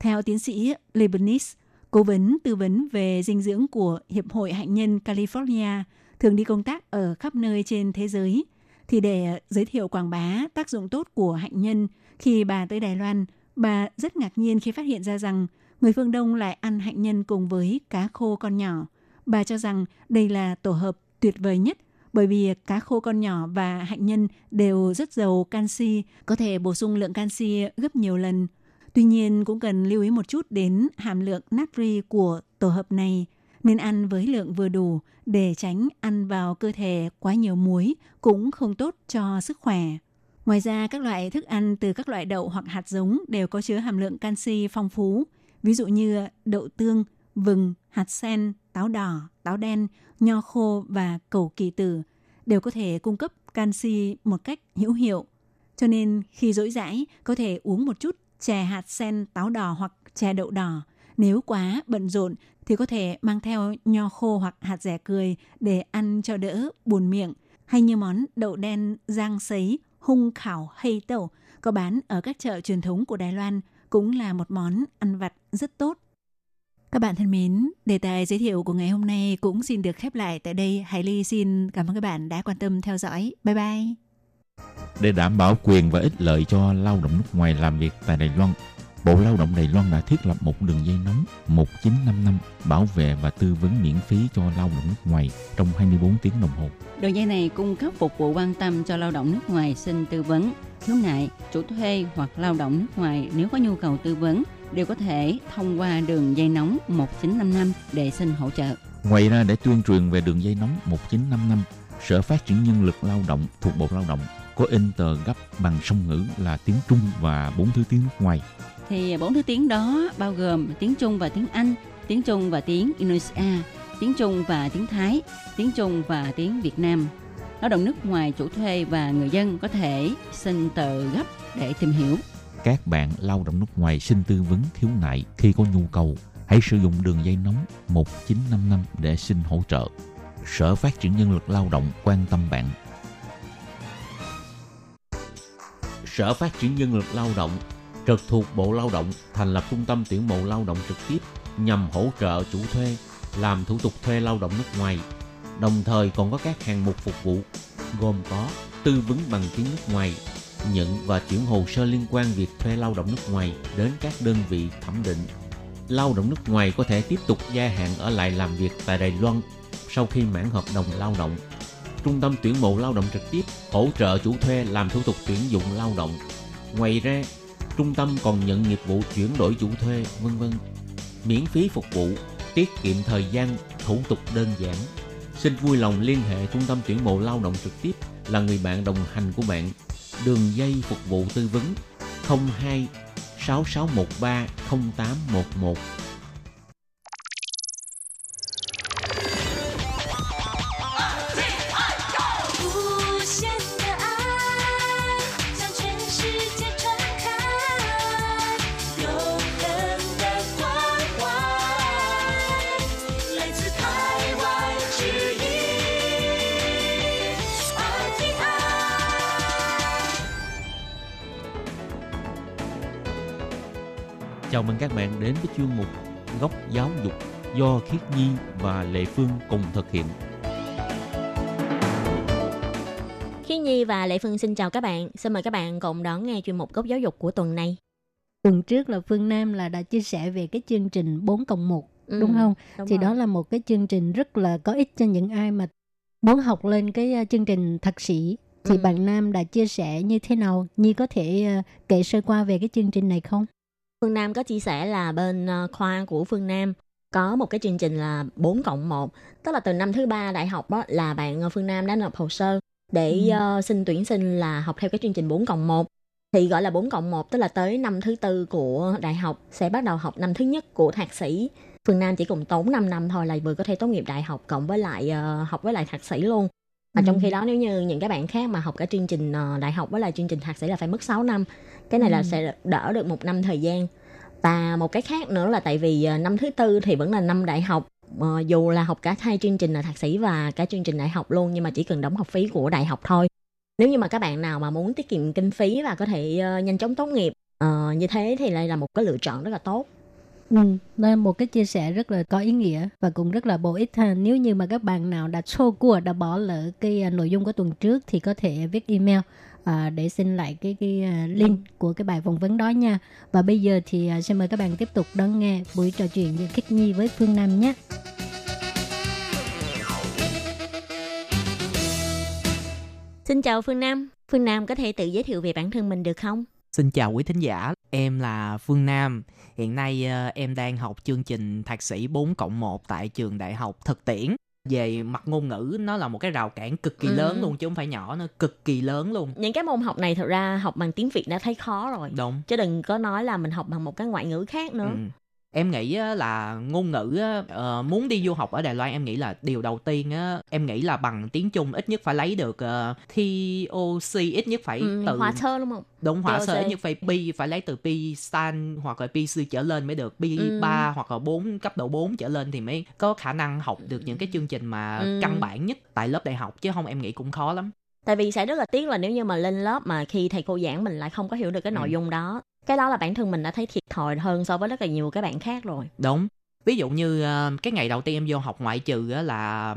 Theo tiến sĩ Lê Bình Dĩnh, cố vấn tư vấn về dinh dưỡng của Hiệp hội Hạnh nhân California, thường đi công tác ở khắp nơi trên thế giới, thì để giới thiệu quảng bá tác dụng tốt của hạnh nhân, khi bà tới Đài Loan, bà rất ngạc nhiên khi phát hiện ra rằng người phương Đông lại ăn hạnh nhân cùng với cá khô con nhỏ. Bà cho rằng đây là tổ hợp tuyệt vời nhất, bởi vì cá khô con nhỏ và hạnh nhân đều rất giàu canxi, có thể bổ sung lượng canxi gấp nhiều lần. Tuy nhiên cũng cần lưu ý một chút đến hàm lượng natri của tổ hợp này, nên ăn với lượng vừa đủ để tránh ăn vào cơ thể quá nhiều muối cũng không tốt cho sức khỏe. Ngoài ra, các loại thức ăn từ các loại đậu hoặc hạt giống đều có chứa hàm lượng canxi phong phú, ví dụ như đậu tương, vừng, hạt sen, táo đỏ, táo đen, nho khô và cẩu kỳ tử đều có thể cung cấp canxi một cách hữu hiệu. Cho nên khi rỗi rãi có thể uống một chút chè hạt sen táo đỏ hoặc chè đậu đỏ. Nếu quá bận rộn thì có thể mang theo nho khô hoặc hạt dẻ cười để ăn cho đỡ buồn miệng, hay như món đậu đen rang sấy hung khảo hay tẩu có bán ở các chợ truyền thống của Đài Loan cũng là một món ăn vặt rất tốt. Các bạn thân mến, đề tài giới thiệu của ngày hôm nay cũng xin được khép lại tại đây. Hải Ly xin cảm ơn các bạn đã quan tâm theo dõi. Bye bye! Để đảm bảo quyền và ích lợi cho lao động nước ngoài làm việc tại Đài Loan, Bộ Lao động Đài Loan đã thiết lập một đường dây nóng một chín năm năm bảo vệ và tư vấn miễn phí cho lao động nước ngoài trong hai mươi bốn tiếng đồng hồ. Đường dây này cung cấp phục vụ quan tâm cho lao động nước ngoài xin tư vấn, khiếu nại, chủ thuê hoặc lao động nước ngoài nếu có nhu cầu tư vấn đều có thể thông qua đường dây nóng một chín năm năm để xin hỗ trợ. Ngoài ra, để tuyên truyền về đường dây nóng một chín năm năm, Sở Phát triển Nhân lực Lao động thuộc Bộ Lao động có in tờ gấp bằng song ngữ là tiếng Trung và bốn thứ tiếng nước ngoài. Thì bốn thứ tiếng đó bao gồm tiếng Trung và tiếng Anh, tiếng Trung và tiếng Indonesia, tiếng Trung và tiếng Thái, tiếng Trung và tiếng Việt Nam. Lao động nước ngoài, chủ thuê và người dân có thể xin tờ gấp để tìm hiểu. Các bạn lao động nước ngoài xin tư vấn khiếu nại khi có nhu cầu, hãy sử dụng đường dây nóng một chín năm năm để xin hỗ trợ. Sở Phát triển Nhân lực Lao động quan tâm bạn. Sở Phát triển Nhân lực Lao động trực thuộc Bộ Lao động thành lập trung tâm tuyển mộ lao động trực tiếp nhằm hỗ trợ chủ thuê làm thủ tục thuê lao động nước ngoài. Đồng thời còn có các hạng mục phục vụ gồm có tư vấn bằng tiếng nước ngoài, nhận và chuyển hồ sơ liên quan việc thuê lao động nước ngoài đến các đơn vị thẩm định. Lao động nước ngoài có thể tiếp tục gia hạn ở lại làm việc tại Đài Loan sau khi mãn hợp đồng lao động. Trung tâm tuyển mộ lao động trực tiếp hỗ trợ chủ thuê làm thủ tục tuyển dụng lao động. Ngoài ra, trung tâm còn nhận nghiệp vụ chuyển đổi chủ thuê, vân vân. Miễn phí phục vụ, tiết kiệm thời gian, thủ tục đơn giản. Xin vui lòng liên hệ trung tâm tuyển mộ lao động trực tiếp là người bạn đồng hành của bạn. Đường dây phục vụ tư vấn không hai sáu sáu một ba không tám một một. Chào mừng các bạn đến với chuyên mục Góc Giáo dục do Khiết Nhi và Lê Phương cùng thực hiện. Khiết Nhi và Lệ Phương xin chào các bạn. Xin mời các bạn cùng đón nghe chuyên mục Góc Giáo dục của tuần này. Tuần trước là Phương Nam là đã chia sẻ về cái chương trình bốn cộng một, ừ, đúng không? Đúng Thì rồi. Đó là một cái chương trình rất là có ích cho những ai mà muốn học lên cái chương trình thạc sĩ. Thì ừ. bạn Nam đã chia sẻ như thế nào? Nhi có thể kể sơ qua về cái chương trình này không? Phương Nam có chia sẻ là bên khoa của Phương Nam có một cái chương trình là bốn cộng một. Tức là từ năm thứ ba đại học đó, là bạn Phương Nam đã nộp hồ sơ để ừ. uh, xin tuyển sinh là học theo cái chương trình bốn cộng một. Thì gọi là bốn cộng một tức là tới năm thứ tư của đại học sẽ bắt đầu học năm thứ nhất của thạc sĩ. Phương Nam chỉ cùng tốn năm năm thôi là vừa có thể tốt nghiệp đại học cộng với lại uh, học với lại thạc sĩ luôn. Và ừ. trong khi đó nếu như những các bạn khác mà học cả chương trình uh, đại học với lại chương trình thạc sĩ là phải mất sáu năm. Cái này ừ. là sẽ đỡ được một năm thời gian. Và một cái khác nữa là tại vì uh, năm thứ tư thì vẫn là năm đại học. Uh, dù là học cả hai chương trình là thạc sĩ và cả chương trình đại học luôn, nhưng mà chỉ cần đóng học phí của đại học thôi. Nếu như mà các bạn nào mà muốn tiết kiệm kinh phí và có thể uh, nhanh chóng tốt nghiệp uh, như thế thì lại là một cái lựa chọn rất là tốt. Ừ, đây là một cái chia sẻ rất là có ý nghĩa và cũng rất là bổ ích ha. Nếu như mà các bạn nào đã xô cua, đã bỏ lỡ cái uh, nội dung của tuần trước thì có thể viết email uh, để xin lại cái, cái uh, link của cái bài phỏng vấn đó nha. Và bây giờ thì uh, xin mời các bạn tiếp tục đón nghe buổi trò chuyện giữa Khiết Nhi với Phương Nam nhé. Xin chào Phương Nam. Phương Nam có thể tự giới thiệu về bản thân mình được không? Xin chào quý thính giả, em là Phương Nam. Hiện nay em đang học chương trình thạc sĩ bốn cộng một tại trường Đại học Thực Tiễn. Về mặt ngôn ngữ nó là một cái rào cản cực kỳ ừ. lớn luôn chứ không phải nhỏ nữa, cực kỳ lớn luôn. Những cái môn học này thật ra học bằng tiếng Việt đã thấy khó rồi. Đúng. Chứ đừng có nói là mình học bằng một cái ngoại ngữ khác nữa. Ừ. Em nghĩ là ngôn ngữ muốn đi du học ở Đài Loan, em nghĩ là điều đầu tiên em nghĩ là bằng tiếng Trung ít nhất phải lấy được tê ô xê, ít nhất phải ừ, từ hóa sơ đúng không? Đúng, hóa sơ ít nhất phải P, phải lấy từ P San hoặc là pê xê trở lên mới được, P ba ừ. hoặc là bốn cấp độ bốn trở lên thì mới có khả năng học được những cái chương trình mà ừ. căn bản nhất tại lớp đại học, chứ không em nghĩ cũng khó lắm. Tại vì sẽ rất là tiếc là nếu như mà lên lớp mà khi thầy cô giảng mình lại không có hiểu được cái nội ừ. dung đó. Cái đó là bản thân mình đã thấy thiệt thòi hơn so với rất là nhiều các bạn khác rồi. Đúng. Ví dụ như cái ngày đầu tiên em vô học ngoại trừ là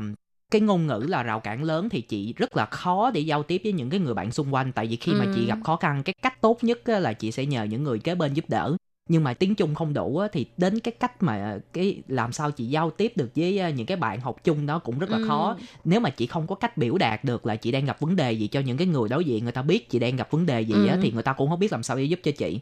cái ngôn ngữ là rào cản lớn, thì chị rất là khó để giao tiếp với những cái người bạn xung quanh. Tại vì khi ừ. mà chị gặp khó khăn, cái cách tốt nhất là chị sẽ nhờ những người kế bên giúp đỡ. Nhưng mà tiếng Trung không đủ thì đến cái cách mà cái làm sao chị giao tiếp được với những cái bạn học chung đó cũng rất là ừ. khó. Nếu mà chị không có cách biểu đạt được là chị đang gặp vấn đề gì cho những cái người đối diện, người ta biết chị đang gặp vấn đề gì ừ. á, thì người ta cũng không biết làm sao để giúp cho chị.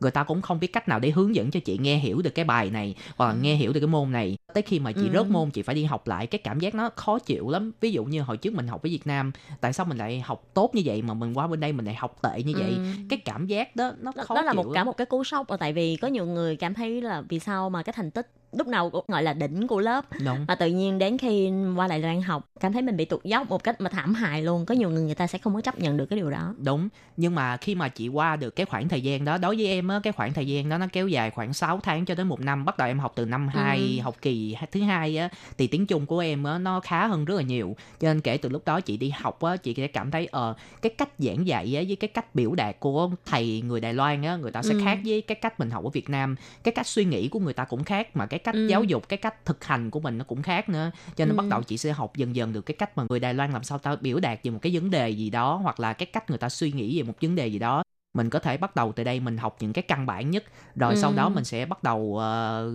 Người ta cũng không biết cách nào để hướng dẫn cho chị nghe hiểu được cái bài này hoặc là nghe hiểu được cái môn này. Tới khi mà chị ừ. rớt môn, chị phải đi học lại, cái cảm giác nó khó chịu lắm. Ví dụ như hồi trước mình học ở Việt Nam, tại sao mình lại học tốt như vậy mà mình qua bên đây mình lại học tệ như vậy? ừ. Cái cảm giác đó nó khó chịu. Đó là một, cả một cái cú sốc. Tại vì có nhiều người cảm thấy là vì sao mà cái thành tích lúc nào cũng gọi là đỉnh của lớp Đúng. mà tự nhiên đến khi qua Đài Loan học cảm thấy mình bị tụt dốc một cách mà thảm hại luôn. Có nhiều người người ta sẽ không có chấp nhận được cái điều đó. Đúng, nhưng mà khi mà chị qua được cái khoảng thời gian đó, đối với em á, cái khoảng thời gian đó nó kéo dài khoảng sáu tháng cho đến một năm. Bắt đầu em học từ năm hai ừ. học kỳ thứ hai á, thì tiếng Trung của em á, nó khá hơn rất là nhiều. Cho nên kể từ lúc đó chị đi học á, chị sẽ cảm thấy ờ cái cách giảng dạy á, với cái cách biểu đạt của thầy người Đài Loan á, người ta sẽ ừ. khác với cái cách mình học ở Việt Nam. Cái cách suy nghĩ của người ta cũng khác, mà cái cách ừ. giáo dục, cái cách thực hành của mình nó cũng khác nữa. Cho nên ừ. bắt đầu chị sẽ học dần dần được cái cách mà người Đài Loan làm sao ta biểu đạt về một cái vấn đề gì đó, hoặc là cái cách người ta suy nghĩ về một vấn đề gì đó. Mình có thể bắt đầu từ đây mình học những cái căn bản nhất, rồi ừ. sau đó mình sẽ bắt đầu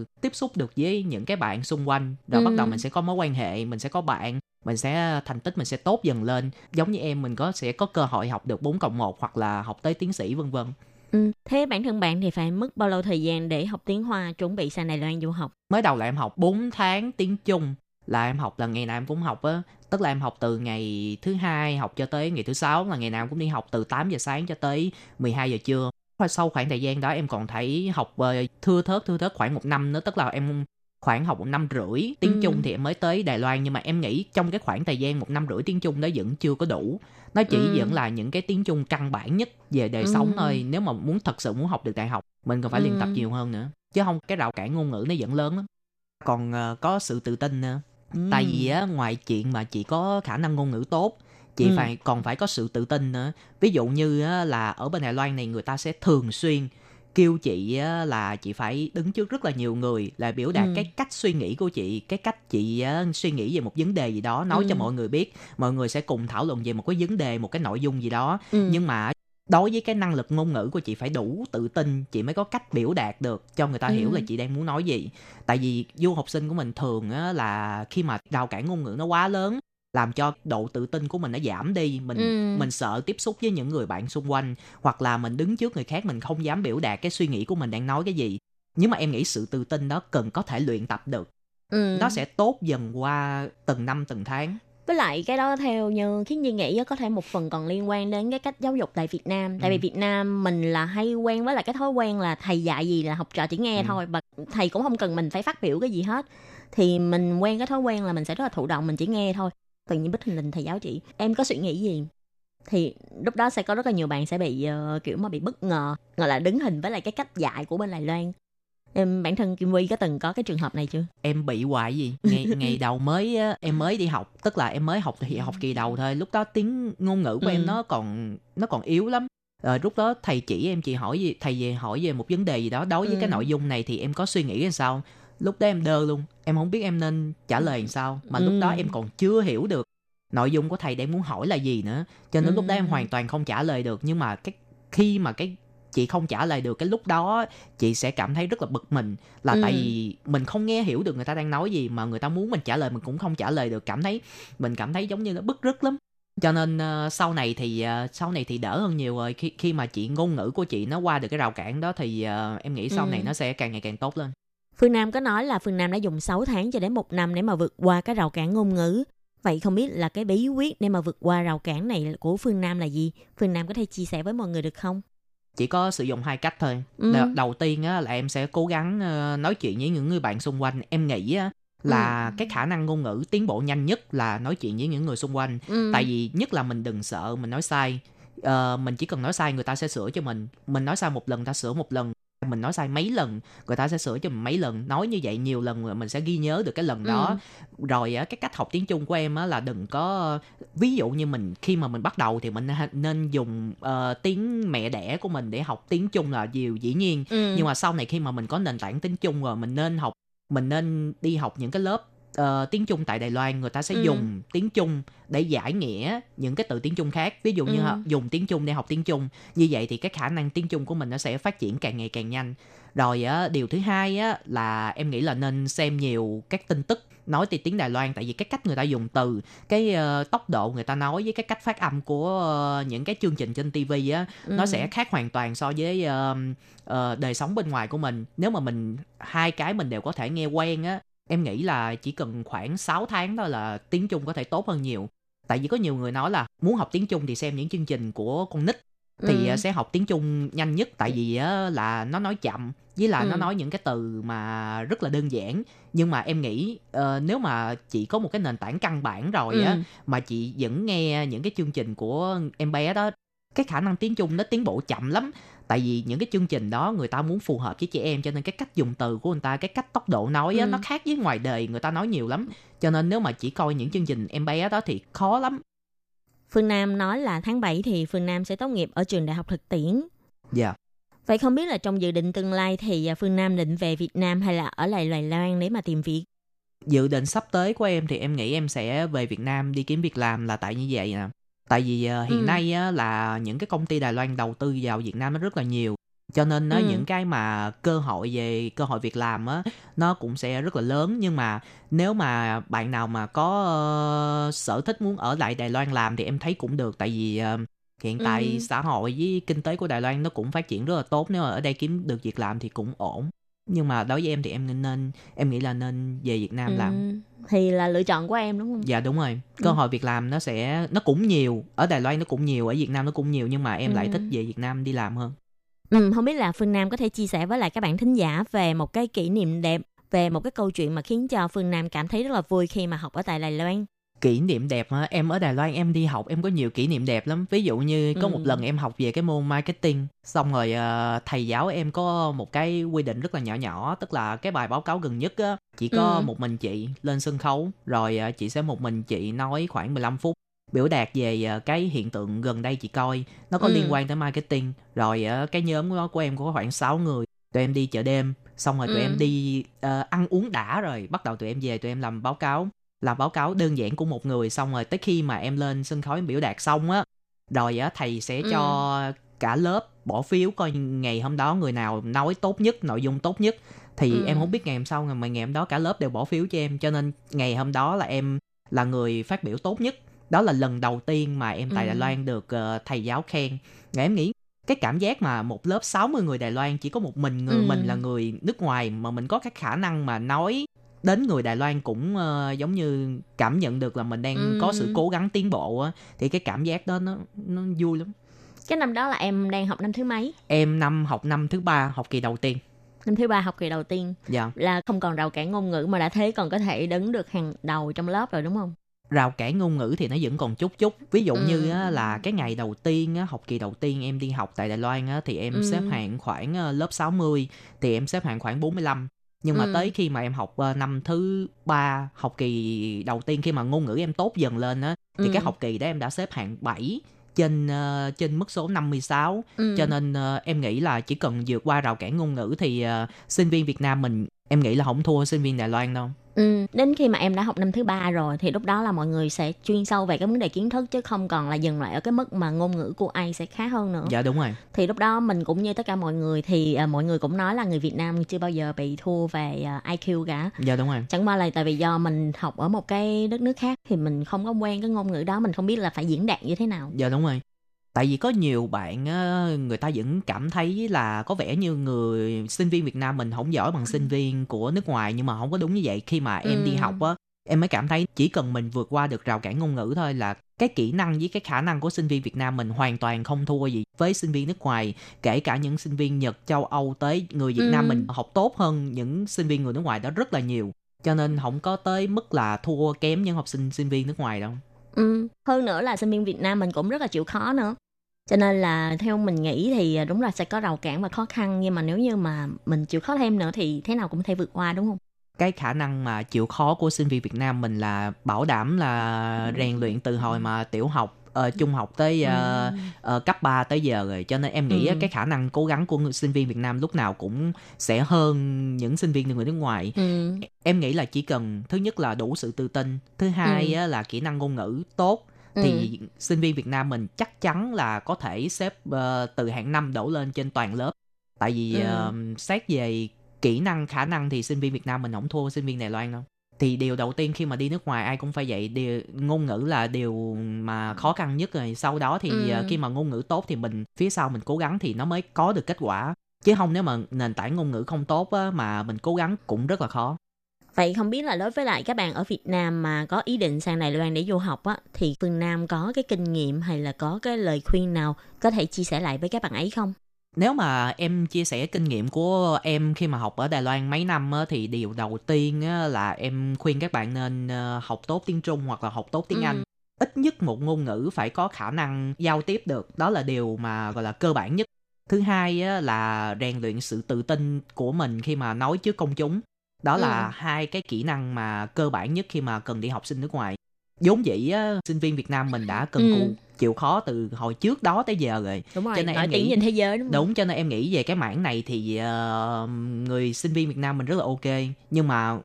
uh, tiếp xúc được với những cái bạn xung quanh, rồi ừ. bắt đầu mình sẽ có mối quan hệ, mình sẽ có bạn, mình sẽ thành tích mình sẽ tốt dần lên. Giống như em, mình có sẽ có cơ hội học được bốn cộng một hoặc là học tới tiến sĩ vân vân. Ừ. Thế bản thân bạn thì phải mất bao lâu thời gian để học tiếng Hoa chuẩn bị sang Đài Loan du học? Mới đầu là em học bốn tháng tiếng Trung, là em học là ngày nào em cũng học á. Tức là em học từ ngày thứ hai học cho tới ngày thứ sáu, là ngày nào em cũng đi học từ tám giờ sáng cho tới mười hai giờ trưa. Sau khoảng thời gian đó em còn thấy học thưa thớt thưa thớt khoảng một năm nữa, tức là em khoảng học một năm rưỡi tiếng ừ. Trung thì em mới tới Đài Loan. Nhưng mà em nghĩ trong cái khoảng thời gian một năm rưỡi tiếng Trung đó vẫn chưa có đủ. Nó chỉ ừ. vẫn là những cái tiếng Trung căn bản nhất về đời ừ. sống thôi. Nếu mà muốn thật sự muốn học được đại học, mình còn phải ừ. luyện tập nhiều hơn nữa. Chứ không, cái rào cản ngôn ngữ nó vẫn lớn lắm. Còn uh, có sự tự tin nữa. Ừ. Tại vì á, ngoài chuyện mà chị có khả năng ngôn ngữ tốt, chị ừ. phải còn phải có sự tự tin nữa. Ví dụ như á, là ở bên Đài Loan này người ta sẽ thường xuyên kêu chị là chị phải đứng trước rất là nhiều người, là biểu đạt ừ. cái cách suy nghĩ của chị, cái cách chị suy nghĩ về một vấn đề gì đó, nói ừ. cho mọi người biết, mọi người sẽ cùng thảo luận về một cái vấn đề, một cái nội dung gì đó. Ừ. Nhưng mà đối với cái năng lực ngôn ngữ của chị phải đủ tự tin, chị mới có cách biểu đạt được cho người ta ừ. hiểu là chị đang muốn nói gì. Tại vì du học sinh của mình thường là khi mà rào cản ngôn ngữ nó quá lớn, làm cho độ tự tin của mình nó giảm đi, mình ừ. mình sợ tiếp xúc với những người bạn xung quanh, hoặc là mình đứng trước người khác mình không dám biểu đạt cái suy nghĩ của mình đang nói cái gì. Nhưng mà em nghĩ sự tự tin đó cần có thể luyện tập được, ừ. nó sẽ tốt dần qua từng năm từng tháng. Với lại cái đó theo như Khiết Nhi nghĩ có thể một phần còn liên quan đến cái cách giáo dục tại Việt Nam. Tại ừ. vì Việt Nam mình là hay quen với là cái thói quen là thầy dạy gì là học trò chỉ nghe ừ. thôi, và thầy cũng không cần mình phải phát biểu cái gì hết. Thì mình quen cái thói quen là mình sẽ rất là thụ động, mình chỉ nghe thôi. Tự nhiên bích hình lình thầy giáo chị, em có suy nghĩ gì? Thì lúc đó sẽ có rất là nhiều bạn sẽ bị uh, kiểu mà bị bất ngờ, gọi là đứng hình với lại cái cách dạy của bên Đài Loan. Em bản thân Kim Huy có từng có cái trường hợp này chưa? Em bị hoài gì? Ngày ngày đầu mới em mới đi học, tức là em mới học thì học kỳ đầu thôi. Lúc đó tiếng ngôn ngữ của ừ. em nó còn nó còn yếu lắm. Rồi lúc đó thầy chỉ em, chị hỏi gì, thầy về hỏi về một vấn đề gì đó đối với ừ. cái nội dung này thì em có suy nghĩ làm sao? Lúc đó em đơ luôn, em không biết em nên trả lời làm sao. Mà ừ. lúc đó em còn chưa hiểu được nội dung của thầy đang muốn hỏi là gì nữa, cho nên ừ. lúc đó em hoàn toàn không trả lời được. Nhưng mà cái, khi mà cái chị không trả lời được, cái lúc đó chị sẽ cảm thấy rất là bực mình. Là ừ. tại vì mình không nghe hiểu được người ta đang nói gì, mà người ta muốn mình trả lời mình cũng không trả lời được. Cảm thấy Mình cảm thấy giống như nó bức rứt lắm. Cho nên uh, sau này thì uh, sau này thì đỡ hơn nhiều rồi. Khi, khi mà chị ngôn ngữ của chị nó qua được cái rào cản đó thì uh, em nghĩ sau ừ. này nó sẽ càng ngày càng tốt lên. Phương Nam có nói là Phương Nam đã dùng sáu tháng cho đến một năm để mà vượt qua cái rào cản ngôn ngữ. Vậy không biết là cái bí quyết để mà vượt qua rào cản này của Phương Nam là gì? Phương Nam có thể chia sẻ với mọi người được không? Chỉ có sử dụng hai cách thôi. Ừ. Đầu tiên là em sẽ cố gắng nói chuyện với những người bạn xung quanh. Em nghĩ là ừ. cái khả năng ngôn ngữ tiến bộ nhanh nhất là nói chuyện với những người xung quanh. Ừ. Tại vì nhất là mình đừng sợ mình nói sai. Ờ, mình chỉ cần nói sai người ta sẽ sửa cho mình. Mình nói sai một lần người ta sửa một lần. Mình nói sai mấy lần người ta sẽ sửa cho mình mấy lần. Nói như vậy nhiều lần rồi mình sẽ ghi nhớ được cái lần đó. ừ. Rồi cái cách học tiếng Trung của em là đừng có, ví dụ như mình khi mà mình bắt đầu thì mình nên dùng uh, tiếng mẹ đẻ của mình để học tiếng Trung là điều dĩ nhiên. ừ. Nhưng mà sau này khi mà mình có nền tảng tiếng Trung rồi, mình nên học, mình nên đi học những cái lớp Uh, tiếng Trung tại Đài Loan. Người ta sẽ ừ. dùng tiếng Trung để giải nghĩa những cái từ tiếng Trung khác. Ví dụ như ừ. dùng tiếng Trung để học tiếng Trung. Như vậy thì cái khả năng tiếng Trung của mình nó sẽ phát triển càng ngày càng nhanh. Rồi uh, điều thứ hai uh, là em nghĩ là nên xem nhiều các tin tức nói từ tiếng Đài Loan. Tại vì cái cách người ta dùng từ, cái uh, tốc độ người ta nói với cái cách phát âm của uh, những cái chương trình trên ti vi á, ừ. nó sẽ khác hoàn toàn so với uh, uh, đời sống bên ngoài của mình. Nếu mà mình hai cái mình đều có thể nghe quen á, em nghĩ là chỉ cần khoảng sáu tháng thôi là tiếng Trung có thể tốt hơn nhiều. Tại vì có nhiều người nói là muốn học tiếng Trung thì xem những chương trình của con nít thì ừ. sẽ học tiếng Trung nhanh nhất. Tại vì là nó nói chậm, với là ừ. nó nói những cái từ mà rất là đơn giản. Nhưng mà em nghĩ uh, nếu mà chị có một cái nền tảng căn bản rồi ừ. á, mà chị vẫn nghe những cái chương trình của em bé đó, cái khả năng tiếng Trung nó tiến bộ chậm lắm. Tại vì những cái chương trình đó người ta muốn phù hợp với trẻ em, cho nên cái cách dùng từ của người ta, cái cách tốc độ nói á, ừ. nó khác với ngoài đời người ta nói nhiều lắm. Cho nên nếu mà chỉ coi những chương trình em bé đó thì khó lắm. Phương Nam nói là tháng bảy thì Phương Nam sẽ tốt nghiệp ở trường Đại học Thực Tiễn. Dạ. Yeah. Vậy không biết là trong dự định tương lai thì Phương Nam định về Việt Nam hay là ở lại Đài Loan để mà tìm việc? Dự định sắp tới của em thì em nghĩ em sẽ về Việt Nam đi kiếm việc làm, là tại như vậy nè. Tại vì uh, hiện ừ. nay uh, là những cái công ty Đài Loan đầu tư vào Việt Nam nó rất là nhiều. Cho nên uh, ừ. những cái mà cơ hội về cơ hội việc làm uh, nó cũng sẽ rất là lớn. Nhưng mà nếu mà bạn nào mà có uh, sở thích muốn ở lại Đài Loan làm thì em thấy cũng được. Tại vì uh, hiện tại ừ. xã hội với kinh tế của Đài Loan nó cũng phát triển rất là tốt. Nếu mà ở đây kiếm được việc làm thì cũng ổn. Nhưng mà đối với em thì em nên em nghĩ là nên về Việt Nam ừ. làm. Thì là lựa chọn của em đúng không? Dạ đúng rồi. Cơ ừ. hội việc làm nó sẽ nó cũng nhiều, ở Đài Loan nó cũng nhiều, ở Việt Nam nó cũng nhiều, nhưng mà em ừ. lại thích về Việt Nam đi làm hơn. Ừ, không biết là Phương Nam có thể chia sẻ với lại các bạn thính giả về một cái kỷ niệm đẹp, về một cái câu chuyện mà khiến cho Phương Nam cảm thấy rất là vui khi mà học ở tại Đài Loan. Kỷ niệm đẹp hả? Em ở Đài Loan em đi học em có nhiều kỷ niệm đẹp lắm. Ví dụ như có ừ. một lần em học về cái môn marketing, xong rồi thầy giáo em có một cái quy định rất là nhỏ nhỏ, tức là cái bài báo cáo gần nhất á, chỉ có ừ. một mình chị lên sân khấu, rồi chị sẽ một mình chị nói khoảng mười lăm phút. biểu đạt về cái hiện tượng gần đây chị coi, nó có ừ. liên quan tới marketing. Rồi cái nhóm đó của em có khoảng sáu người, tụi em đi chợ đêm, xong rồi tụi ừ. em đi uh, ăn uống đã, rồi bắt đầu tụi em về, tụi em làm báo cáo, làm báo cáo đơn giản của một người, xong rồi tới khi mà em lên sân khấu em biểu đạt xong á, rồi á thầy sẽ ừ. cho cả lớp bỏ phiếu coi ngày hôm đó người nào nói tốt nhất, nội dung tốt nhất. Thì ừ. em không biết ngày hôm sau, mà ngày hôm đó cả lớp đều bỏ phiếu cho em, cho nên ngày hôm đó là em là người phát biểu tốt nhất. Đó là lần đầu tiên mà em tại ừ. Đài Loan được uh, thầy giáo khen. Và em nghĩ cái cảm giác mà một lớp sáu mươi người Đài Loan chỉ có một mình người ừ. mình là người nước ngoài mà mình có cái khả năng mà nói đến người Đài Loan cũng uh, giống như cảm nhận được là mình đang ừ. có sự cố gắng tiến bộ á, thì cái cảm giác đó nó nó vui lắm. Cái năm đó là em đang học năm thứ mấy? Em năm học năm thứ ba, học kỳ đầu tiên. Năm thứ ba học kỳ đầu tiên. Dạ. Là không còn rào cản ngôn ngữ mà đã thế còn có thể đứng được hàng đầu trong lớp rồi đúng không? Rào cản ngôn ngữ thì nó vẫn còn chút chút. Ví dụ ừ. như á, là cái ngày đầu tiên á, học kỳ đầu tiên em đi học tại Đài Loan á, thì em ừ. xếp hạng khoảng lớp sáu mươi, thì em xếp hạng khoảng bốn mươi lăm. Nhưng mà ừ. tới khi mà em học năm thứ ba học kỳ đầu tiên, khi mà ngôn ngữ em tốt dần lên á, thì ừ. cái học kỳ đó em đã xếp hạng bảy trên uh, trên mức số năm mươi sáu. ừ. Cho nên uh, em nghĩ là chỉ cần vượt qua rào cản ngôn ngữ thì uh, sinh viên Việt Nam mình em nghĩ là không thua sinh viên Đài Loan đâu. Ừ, đến khi mà em đã học năm thứ ba rồi thì lúc đó là mọi người sẽ chuyên sâu về cái vấn đề kiến thức chứ không còn là dừng lại ở cái mức mà ngôn ngữ của ai sẽ khá hơn nữa. Dạ đúng rồi. Thì lúc đó mình cũng như tất cả mọi người thì uh, mọi người cũng nói là người Việt Nam chưa bao giờ bị thua về uh, i kiu cả. Dạ đúng rồi. Chẳng qua là tại vì do mình học ở một cái đất nước khác thì mình không có quen cái ngôn ngữ đó, mình không biết là phải diễn đạt như thế nào. Dạ đúng rồi. Tại vì có nhiều bạn người ta vẫn cảm thấy là có vẻ như người sinh viên Việt Nam mình không giỏi bằng sinh viên của nước ngoài, nhưng mà không có đúng như vậy. Khi mà em ừ. đi học á, em mới cảm thấy chỉ cần mình vượt qua được rào cản ngôn ngữ thôi là cái kỹ năng với cái khả năng của sinh viên Việt Nam mình hoàn toàn không thua gì với sinh viên nước ngoài, kể cả những sinh viên Nhật, châu Âu tới người Việt ừ. Nam mình học tốt hơn những sinh viên người nước ngoài đó rất là nhiều. Cho nên không có tới mức là thua kém những học sinh sinh viên nước ngoài đâu. Ừ. Hơn nữa là sinh viên Việt Nam mình cũng rất là chịu khó nữa. Cho nên là theo mình nghĩ thì đúng là sẽ có rào cản và khó khăn, nhưng mà nếu như mà mình chịu khó thêm nữa thì thế nào cũng thể vượt qua đúng không? Cái khả năng mà chịu khó của sinh viên Việt Nam mình là bảo đảm là rèn luyện từ hồi mà tiểu học, uh, trung học tới uh, uh, cấp ba tới giờ rồi. Cho nên em nghĩ ừ. cái khả năng cố gắng của sinh viên Việt Nam lúc nào cũng sẽ hơn những sinh viên người nước ngoài. Ừ. Em nghĩ là chỉ cần thứ nhất là đủ sự tự tin, thứ hai ừ. là kỹ năng ngôn ngữ tốt. Thì ừ. sinh viên Việt Nam mình chắc chắn là có thể xếp uh, từ hạng năm đổ lên trên toàn lớp. Tại vì ừ. uh, xét về kỹ năng, khả năng thì sinh viên Việt Nam mình không thua sinh viên Đài Loan đâu. Thì điều đầu tiên khi mà đi nước ngoài ai cũng phải vậy, điều, ngôn ngữ là điều mà khó khăn nhất rồi. Sau đó thì ừ. uh, khi mà ngôn ngữ tốt thì mình phía sau mình cố gắng thì nó mới có được kết quả. Chứ không nếu mà nền tảng ngôn ngữ không tốt á, mà mình cố gắng cũng rất là khó. Vậy không biết là đối với lại các bạn ở Việt Nam mà có ý định sang Đài Loan để du học á, thì Phương Nam có cái kinh nghiệm hay là có cái lời khuyên nào có thể chia sẻ lại với các bạn ấy không? Nếu mà em chia sẻ kinh nghiệm của em khi mà học ở Đài Loan mấy năm á, thì điều đầu tiên á, là em khuyên các bạn nên học tốt tiếng Trung hoặc là học tốt tiếng ừ. Anh. Ít nhất một ngôn ngữ phải có khả năng giao tiếp được, đó là điều mà gọi là cơ bản nhất. Thứ hai á, là rèn luyện sự tự tin của mình khi mà nói trước công chúng. Đó là ừ. hai cái kỹ năng mà cơ bản nhất khi mà cần đi học sinh nước ngoài. Vốn dĩ á, sinh viên Việt Nam mình đã cần cù ừ. chịu khó từ hồi trước đó tới giờ rồi. Đúng rồi, cho nên nổi tiếng trên thế giới đúng không? Đúng, cho nên em nghĩ về cái mảng này thì uh, người sinh viên Việt Nam mình rất là ok. Nhưng mà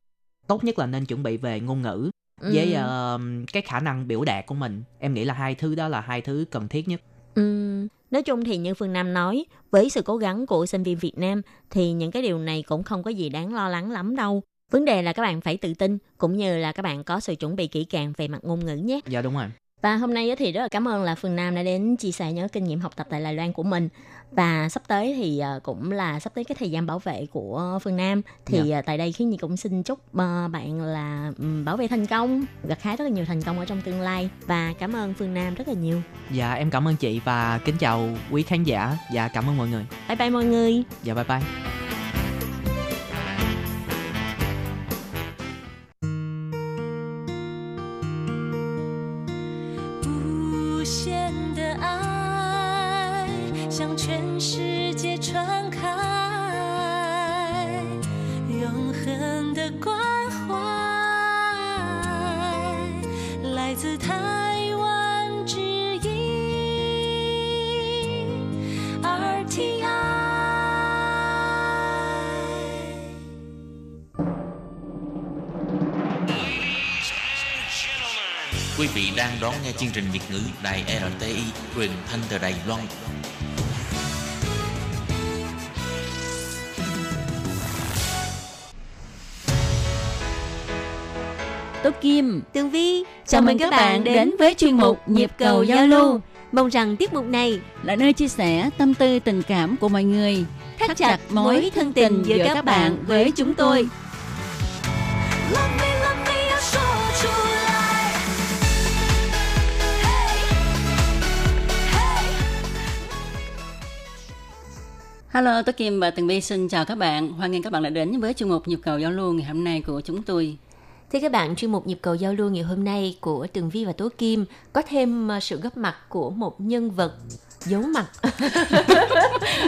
tốt nhất là nên chuẩn bị về ngôn ngữ ừ. với uh, cái khả năng biểu đạt của mình. Em nghĩ là hai thứ đó là hai thứ cần thiết nhất. Ừ. Nói chung thì như Phương Nam nói, với sự cố gắng của sinh viên Việt Nam thì những cái điều này cũng không có gì đáng lo lắng lắm đâu. Vấn đề là các bạn phải tự tin cũng như là các bạn có sự chuẩn bị kỹ càng về mặt ngôn ngữ nhé. Dạ đúng rồi. Và hôm nay thì rất là cảm ơn là Phương Nam đã đến chia sẻ những kinh nghiệm học tập tại Đài Loan của mình. Và sắp tới thì cũng là sắp tới cái thời gian bảo vệ của Phương Nam. Thì dạ. tại đây Khiết Nhi cũng xin chúc bạn là bảo vệ thành công, gặt hái rất là nhiều thành công ở trong tương lai. Và cảm ơn Phương Nam rất là nhiều. Dạ em cảm ơn chị và kính chào quý khán giả. Dạ cảm ơn mọi người. Bye bye mọi người. Dạ bye bye. Taiwan Quý vị đang đón nghe chương trình Việt ngữ Đài rờ tê i, truyền thanh từ Đài Loan. Tố Kim, Tường Vi, chào mừng các bạn đến với chuyên mục Nhịp cầu giao lưu. Mong rằng tiết mục này là nơi chia sẻ tâm tư tình cảm của mọi người, thắt chặt mối thân tình giữa các bạn với chúng tôi. Hello, Tố Kim và Tường Vi xin chào các bạn. Hoan nghênh các bạn đã đến với chuyên mục Nhịp cầu giao lưu ngày hôm nay của chúng tôi. Thưa các bạn, chuyên mục Nhịp cầu giao lưu ngày hôm nay của Tường Vi và Tố Kim có thêm sự góp mặt của một nhân vật giấu mặt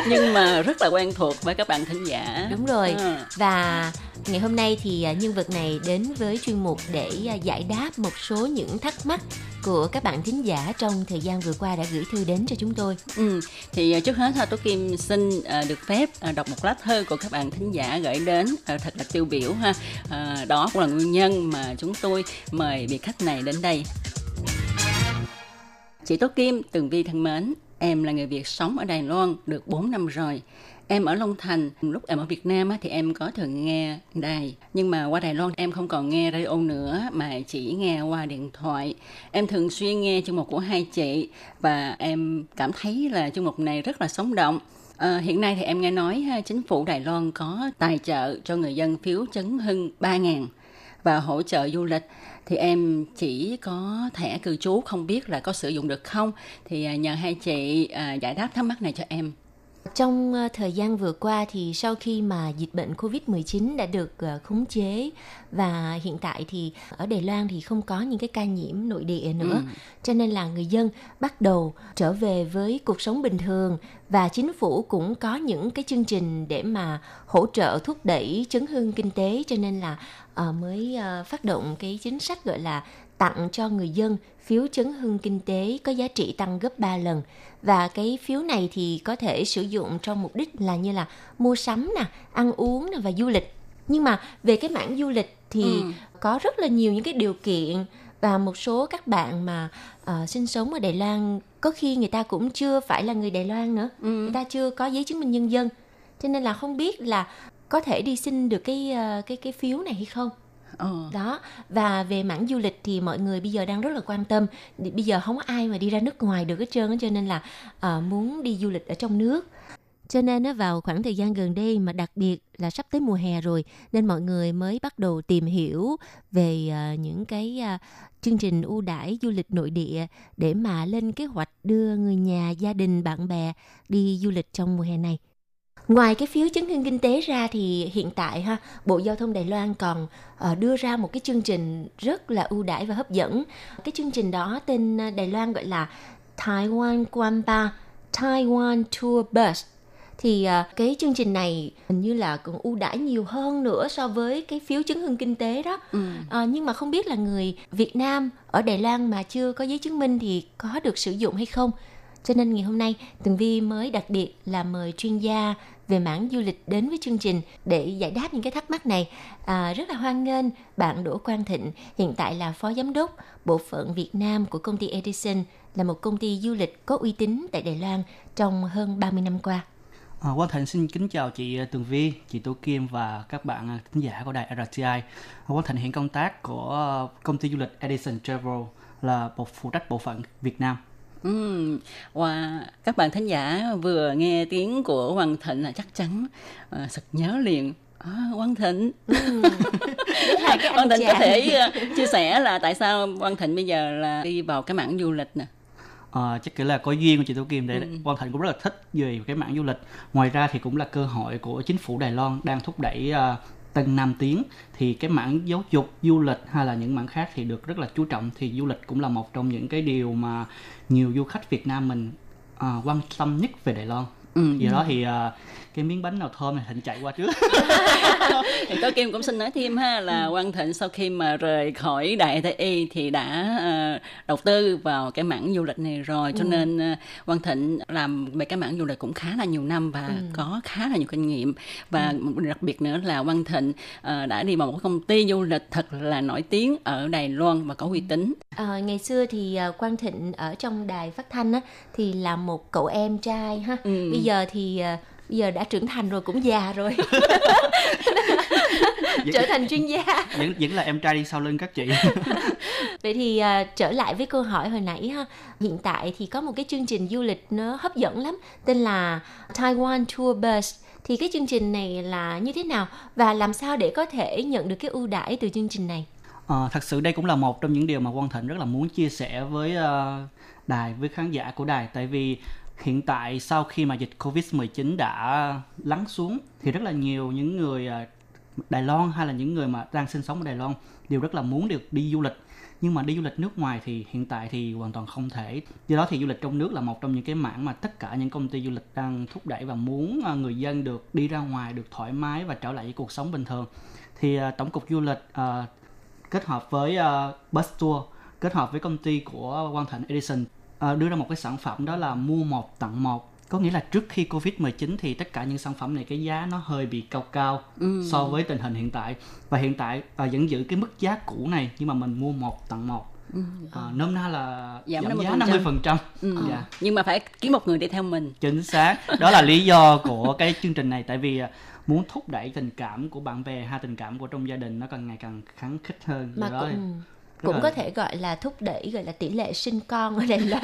nhưng mà rất là quen thuộc với các bạn thính giả. Đúng rồi. À. Và ngày hôm nay thì nhân vật này đến với chuyên mục để giải đáp một số những thắc mắc của các bạn thính giả trong thời gian vừa qua đã gửi thư đến cho chúng tôi. Ừ, thì trước hết thôi, Tố Kim xin được phép đọc một lá thư của các bạn thính giả gửi đến, thật là tiêu biểu ha. Đó cũng là nguyên nhân mà chúng tôi mời vị khách này đến đây. Chị Tố Kim, Tường Vi thân mến, em là người Việt sống ở Đài Loan được bốn năm rồi. Em ở Long Thành, lúc em ở Việt Nam thì em có thường nghe đài. Nhưng mà qua Đài Loan em không còn nghe radio nữa mà chỉ nghe qua điện thoại. Em thường xuyên nghe chương mục của hai chị và em cảm thấy là chương mục này rất là sống động. À, hiện nay thì em nghe nói chính phủ Đài Loan có tài trợ cho người dân phiếu chấn hưng ba nghìn và hỗ trợ du lịch. Thì em chỉ có thẻ cư trú, không biết là có sử dụng được không? Thì nhờ hai chị giải đáp thắc mắc này cho em. Trong thời gian vừa qua thì sau khi mà dịch bệnh covid mười chín đã được khống chế và hiện tại thì ở Đài Loan thì không có những cái ca nhiễm nội địa nữa. Ừ. Cho nên là người dân bắt đầu trở về với cuộc sống bình thường và chính phủ cũng có những cái chương trình để mà hỗ trợ thúc đẩy chấn hương kinh tế, cho nên là mới phát động cái chính sách gọi là tặng cho người dân phiếu chấn hưng kinh tế có giá trị tăng gấp ba lần. Và cái phiếu này thì có thể sử dụng trong mục đích là như là mua sắm nè, ăn uống nè và du lịch. Nhưng mà về cái mảng du lịch thì ừ. có rất là nhiều những cái điều kiện và một số các bạn mà uh, sinh sống ở Đài Loan có khi người ta cũng chưa phải là người Đài Loan nữa, ừ. người ta chưa có giấy chứng minh nhân dân. Cho nên là không biết là có thể đi xin được cái uh, cái cái phiếu này hay không. Ừ. Đó, và về mảng du lịch thì mọi người bây giờ đang rất là quan tâm. Bây giờ không có ai mà đi ra nước ngoài được hết trơn, cho nên là uh, muốn đi du lịch ở trong nước. Cho nên uh, vào khoảng thời gian gần đây, mà đặc biệt là sắp tới mùa hè rồi, nên mọi người mới bắt đầu tìm hiểu về uh, những cái uh, chương trình ưu đãi du lịch nội địa để mà lên kế hoạch đưa người nhà, gia đình, bạn bè đi du lịch trong mùa hè này. Ngoài cái phiếu chấn hưng kinh tế ra thì hiện tại ha, Bộ Giao thông Đài Loan còn uh, đưa ra một cái chương trình rất là ưu đãi và hấp dẫn. Cái chương trình đó tên Đài Loan gọi là Taiwan Tour Taiwan Tour Bus. Thì uh, cái chương trình này hình như là cũng ưu đãi nhiều hơn nữa so với cái phiếu chứng hưng kinh tế đó. Ừ. Uh, nhưng mà không biết là người Việt Nam ở Đài Loan mà chưa có giấy chứng minh thì có được sử dụng hay không. Cho nên ngày hôm nay, Tường Vi mới đặc biệt là mời chuyên gia về mảng du lịch đến với chương trình để giải đáp những cái thắc mắc này. À, rất là hoan nghênh bạn Đỗ Quang Thịnh, hiện tại là Phó Giám đốc Bộ phận Việt Nam của công ty Edison, là một công ty du lịch có uy tín tại Đài Loan trong hơn ba mươi năm qua. À, Quang Thịnh xin kính chào chị Tường Vi, chị Tố Kim và các bạn khán giả của đài rờ tê i. À, Quang Thịnh hiện công tác của công ty du lịch Edison Travel, là bộ phụ trách bộ phận Việt Nam. Ừ. Wow. Các bạn thính giả vừa nghe tiếng của Quang Thịnh là chắc chắn à, sực nhớ liền à, Quang Thịnh. Ừ. Quang Thịnh chàng. Có thể uh, chia sẻ là tại sao Quang Thịnh bây giờ là đi vào cái mảng du lịch nè? À, chắc là có duyên của chị Tô Kim đấy. Ừ. Quang Thịnh cũng rất là thích về cái mảng du lịch. Ngoài ra thì cũng là cơ hội của chính phủ Đài Loan đang thúc đẩy uh, Tân Nam Tiến, thì cái mảng giáo dục, du lịch hay là những mảng khác thì được rất là chú trọng. Thì du lịch cũng là một trong những cái điều mà nhiều du khách Việt Nam mình à, quan tâm nhất về Đài Loan. Ừ, vì ừ. đó thì à, cái miếng bánh nào thơm này Thịnh chạy qua trước. Thì Tố Kim cũng xin nói thêm ha, là Quang Thịnh sau khi mà rời khỏi Đại tê i thì đã uh, đầu tư vào cái mảng du lịch này rồi, cho ừ. nên uh, Quang Thịnh làm về cái mảng du lịch cũng khá là nhiều năm và ừ. có khá là nhiều kinh nghiệm. Và ừ. đặc biệt nữa là Quang Thịnh uh, đã đi vào một công ty du lịch thật là nổi tiếng ở Đài Loan và có uy tín. À, ngày xưa thì Quang Thịnh ở trong đài phát thanh á, thì là một cậu em trai ha. Ừ. Bây giờ thì bây giờ đã trưởng thành rồi, cũng già rồi. Trở thành chuyên gia. Vẫn, vẫn là em trai đi sau lưng các chị. Vậy thì uh, trở lại với câu hỏi hồi nãy ha. Hiện tại thì có một cái chương trình du lịch nó hấp dẫn lắm, tên là Taiwan Tour Bus. Thì cái chương trình này là như thế nào và làm sao để có thể nhận được cái ưu đãi từ chương trình này? À, thật sự đây cũng là một trong những điều mà Quang Thịnh rất là muốn chia sẻ với uh, đài, với khán giả của đài. Tại vì hiện tại sau khi mà dịch covid mười chín đã lắng xuống thì rất là nhiều những người uh, Đài Loan hay là những người mà đang sinh sống ở Đài Loan đều rất là muốn được đi du lịch. Nhưng mà đi du lịch nước ngoài thì hiện tại thì hoàn toàn không thể. Do đó thì du lịch trong nước là một trong những cái mảng mà tất cả những công ty du lịch đang thúc đẩy và muốn người dân được đi ra ngoài, được thoải mái và trở lại với cuộc sống bình thường. Thì uh, Tổng cục Du lịch uh, kết hợp với uh, Bus Tour, kết hợp với công ty của Quang Thịnh Edison uh, đưa ra một cái sản phẩm, đó là mua một tặng một. Có nghĩa là trước khi covid mười chín thì tất cả những sản phẩm này cái giá nó hơi bị cao cao ừ. so với tình hình hiện tại. Và hiện tại uh, vẫn giữ cái mức giá cũ này, nhưng mà mình mua một tặng một. Ừ. Uh, nôm na là giảm, giảm giá năm mươi phần trăm. Ừ. Yeah. Nhưng mà phải kiếm một người đi theo mình. Chính xác. Đó là lý do của cái chương trình này. Tại vì uh, muốn thúc đẩy tình cảm của bạn bè hay tình cảm của trong gia đình nó càng ngày càng khăng khít hơn. Mà đó cũng, cũng là... có thể gọi là thúc đẩy, gọi là tỷ lệ sinh con ở Đài Loan.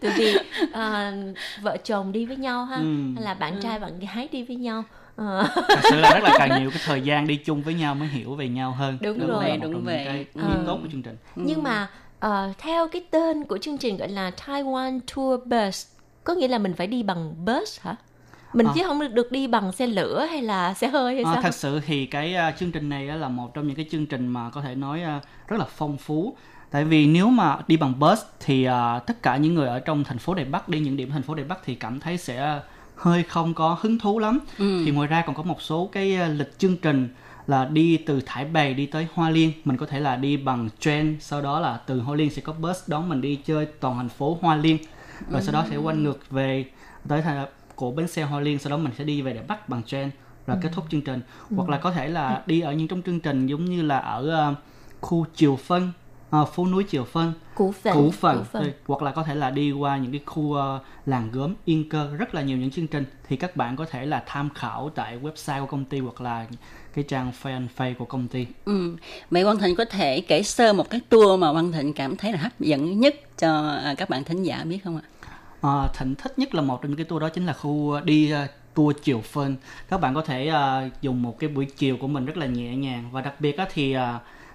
Tại vì uh, vợ chồng đi với nhau ha, ừ. hay là bạn ừ. trai bạn gái đi với nhau. Thật sự là rất là càng nhiều cái thời gian đi chung với nhau mới hiểu về nhau hơn. Đúng, đúng rồi, đúng vậy. Cái nghiên cứu của chương trình. Ừ. Nhưng mà uh, theo cái tên của chương trình gọi là Taiwan Tour Bus, có nghĩa là mình phải đi bằng bus hả? Mình à. chứ không được đi bằng xe lửa hay là xe hơi hay à, sao? Thật sự thì cái uh, chương trình này là một trong những cái chương trình mà có thể nói uh, rất là phong phú. Tại vì nếu mà đi bằng bus thì uh, tất cả những người ở trong thành phố Đài Bắc, đi những điểm thành phố Đài Bắc thì cảm thấy sẽ hơi không có hứng thú lắm. Ừ. Thì ngoài ra còn có một số cái uh, lịch chương trình là đi từ Thái Bày đi tới Hoa Liên. Mình có thể là đi bằng train, sau đó là từ Hoa Liên sẽ có bus đón mình đi chơi toàn thành phố Hoa Liên. Rồi ừ. sau đó sẽ quay ngược về tới thành của bến xe Hoa Liên, sau đó mình sẽ đi về Đài Bắc bằng train và ừ. kết thúc chương trình. Ừ. Hoặc là có thể là đi ở những trong chương trình giống như là ở uh, khu Triều Phân, uh, phố núi Triều Phân, Củ Phần, Củ Phần. Củ Phần. Thì, hoặc là có thể là đi qua những cái khu uh, làng gốm Yên Cơ, rất là nhiều những chương trình. Thì các bạn có thể là tham khảo tại website của công ty hoặc là cái trang fanpage của công ty. Ừ. Mẹ Quang Thịnh có thể kể sơ một cái tour mà Quang Thịnh cảm thấy là hấp dẫn nhất cho các bạn thính giả biết không ạ? À, Thịnh thích nhất là một trong những cái tour đó chính là khu đi uh, tour Triều Phân. Các bạn có thể uh, dùng một cái buổi chiều của mình rất là nhẹ nhàng. Và đặc biệt uh, thì uh,